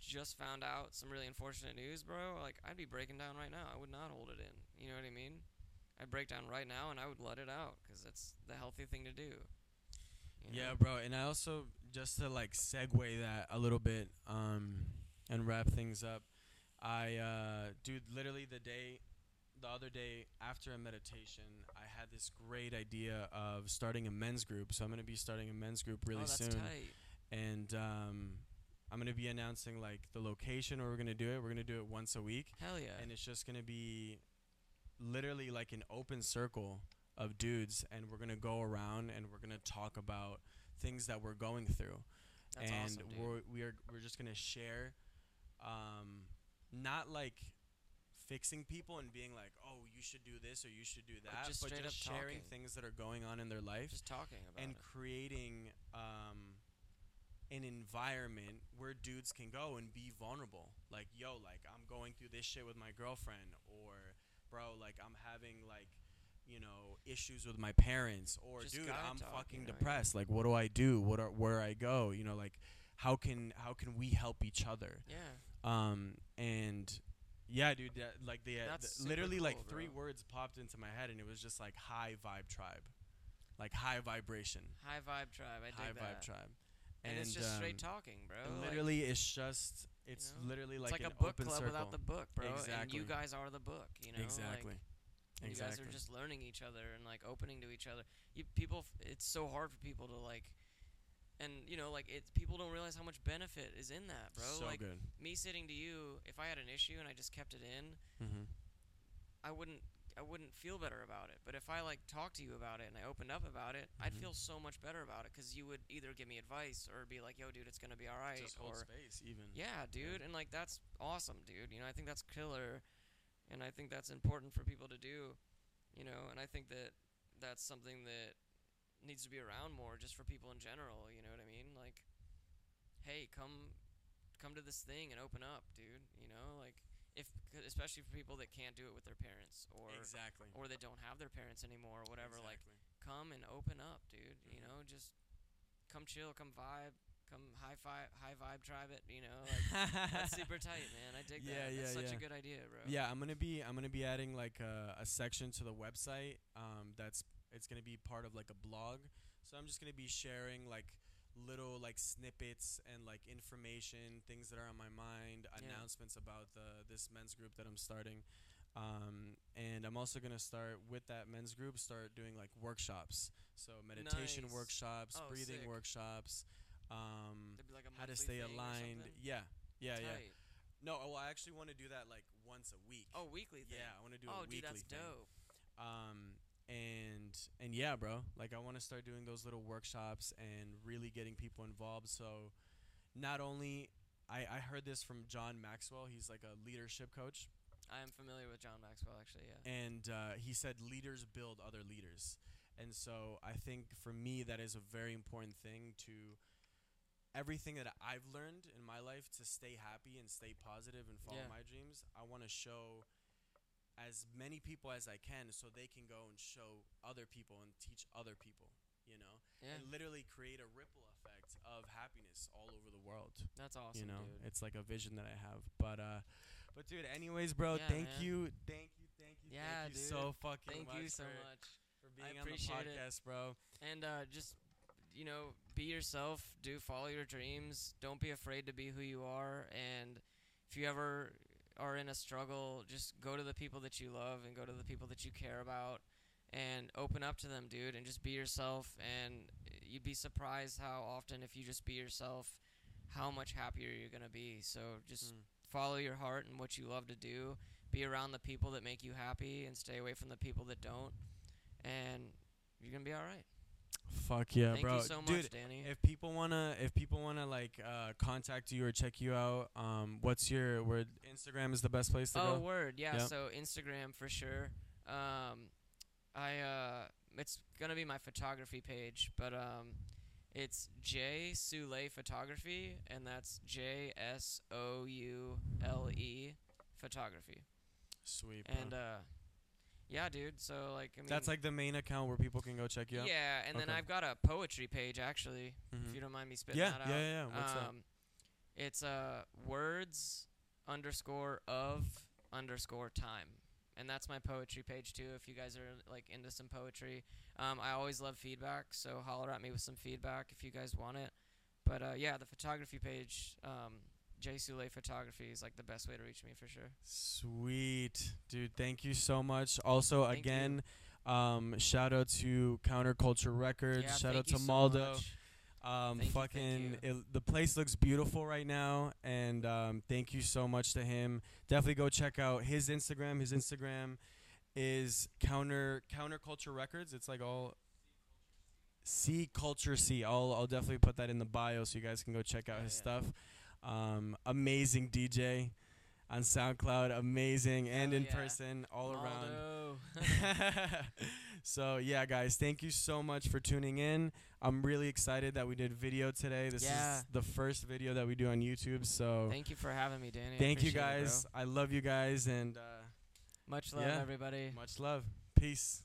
just found out some really unfortunate news, bro, like, I'd be breaking down right now. I would not hold it in. You know what I mean? I'd break down right now and I would let it out, because that's the healthy thing to do. You know? Yeah, bro. And I also, just to like segue that a little bit and wrap things up, I dude, literally the other day after a meditation, I had this great idea of starting a men's group. So I'm going to be starting a men's group really soon. Tight. And I'm going to be announcing like the location where we're going to do it. We're going to do it once a week. Hell yeah. And it's just going to be literally like an open circle of dudes, and we're going to go around and we're going to talk about things that we're going through. That's awesome, dude. we're just going to share, not like fixing people and being like, oh, you should do this or you should do that, but just sharing talking. Things that are going on in their life, just talking about and it. Creating an environment where dudes can go and be vulnerable. Like, yo, like, I'm going through this shit with my girlfriend, or bro, like, I'm having like, you know, issues with my parents, or just dude, I'm fucking depressed. Like, what do I do? Where I go? You know, like, how can we help each other? Yeah. And yeah, dude, that, like, literally cool, like, bro. 3 words popped into my head, and it was just like high vibe tribe, like high vibration. High vibe tribe. I dig that. High vibe tribe. And it's just straight talking, bro. Literally, like, it's just, it's, you know, literally like, it's like an a book open club circle. Without the book, bro. Exactly. And you guys are the book, you know. Exactly. Like, and you guys are just learning each other and like opening to each other. It's so hard for people to like, and you know, like, it's, people don't realize how much benefit is in that, bro. So like, good. Me sitting to you, if I had an issue and I just kept it in, I wouldn't feel better about it. But if I like talked to you about it and I opened up about it, I'd feel so much better about it, because you would either give me advice or be like, yo, dude, it's gonna be all right. Just hold space, even. Yeah, dude, and like, that's awesome, dude. You know, I think that's killer. And I think that's important for people to do. you know, and I think that that's something that needs to be around more just for people in general, you know what I mean? Like, hey, come to this thing and open up, dude, you know, like, if, especially for people that can't do it with their parents or exactly, or they don't have their parents anymore or whatever, exactly, like, come and open up, dude, mm-hmm, you know, just come chill, come vibe, come high vibe tribe it, you know, like, that's super tight, man. I dig that. That's such a good idea, bro. Yeah, I'm gonna be adding like a section to the website. It's gonna be part of like a blog. So I'm just gonna be sharing like little like snippets and like information, things that are on my mind, announcements about this men's group that I'm starting. And I'm also gonna start with that men's group, start doing like workshops. So meditation workshops, breathing sick workshops, like how to stay aligned. Yeah. No, well, I actually want to do that like once a week. Oh, weekly thing. Yeah, I want to do a weekly thing. Oh, dude, that's dope. And yeah, bro, like I want to start doing those little workshops and really getting people involved. So not only I heard this from John Maxwell. He's like a leadership coach. I am familiar with John Maxwell, actually, yeah. And he said leaders build other leaders. And so I think for me that is a very important thing to everything that I've learned in my life to stay happy and stay positive and follow my dreams. I want to show as many people as I can so they can go and show other people and teach other people, you know, and literally create a ripple effect of happiness all over the world. That's awesome, you know, dude. It's like a vision that I have, but dude, anyways, bro, thank you. Yeah, thank you dude. So fucking thank much. Thank you so much for being on the podcast, bro. And just, you know, be yourself, do follow your dreams. Don't be afraid to be who you are. And if you ever are in a struggle, just go to the people that you love and go to the people that you care about and open up to them, dude, and just be yourself. And you'd be surprised how often, if you just be yourself, how much happier you're going to be. So just follow your heart and what you love to do. Be around the people that make you happy and stay away from the people that don't. And you're going to be all right. Fuck yeah, thank bro. Thank you so much, dude, Danny. If people wanna like contact you or check you out, what's your word? Instagram is the best place to go. Oh, word, yeah. Yep. So Instagram for sure. It's gonna be my photography page, but it's J Soule Photography, and that's JSOULE Photography. Sweet. Bro. And yeah, dude. So, like, I mean, that's like the main account where people can go check you out. Yeah, and then I've got a poetry page actually, if you don't mind me spitting that out. Yeah. What's that? It's words_of_time, and that's my poetry page too. If you guys are like into some poetry, I always love feedback, so holler at me with some feedback if you guys want it. But yeah, the photography page. J Soule Photography is like the best way to reach me for sure. Sweet, dude. Thank you so much. Also, shout out to Counterculture Records. Yeah, shout out to Maldo. So the place looks beautiful right now, and thank you so much to him. Definitely go check out his Instagram. His Instagram is Counterculture Records. It's like all. C Culture C. I'll definitely put that in the bio so you guys can go check out his stuff. Amazing DJ on SoundCloud, amazing, and in person, all around. So yeah, guys, thank you so much for tuning in. I'm really excited that we did video today. This is the first video that we do on YouTube. So thank you for having me, Danny. Thank you guys. I love you guys, and much love, everybody. Much love. Peace.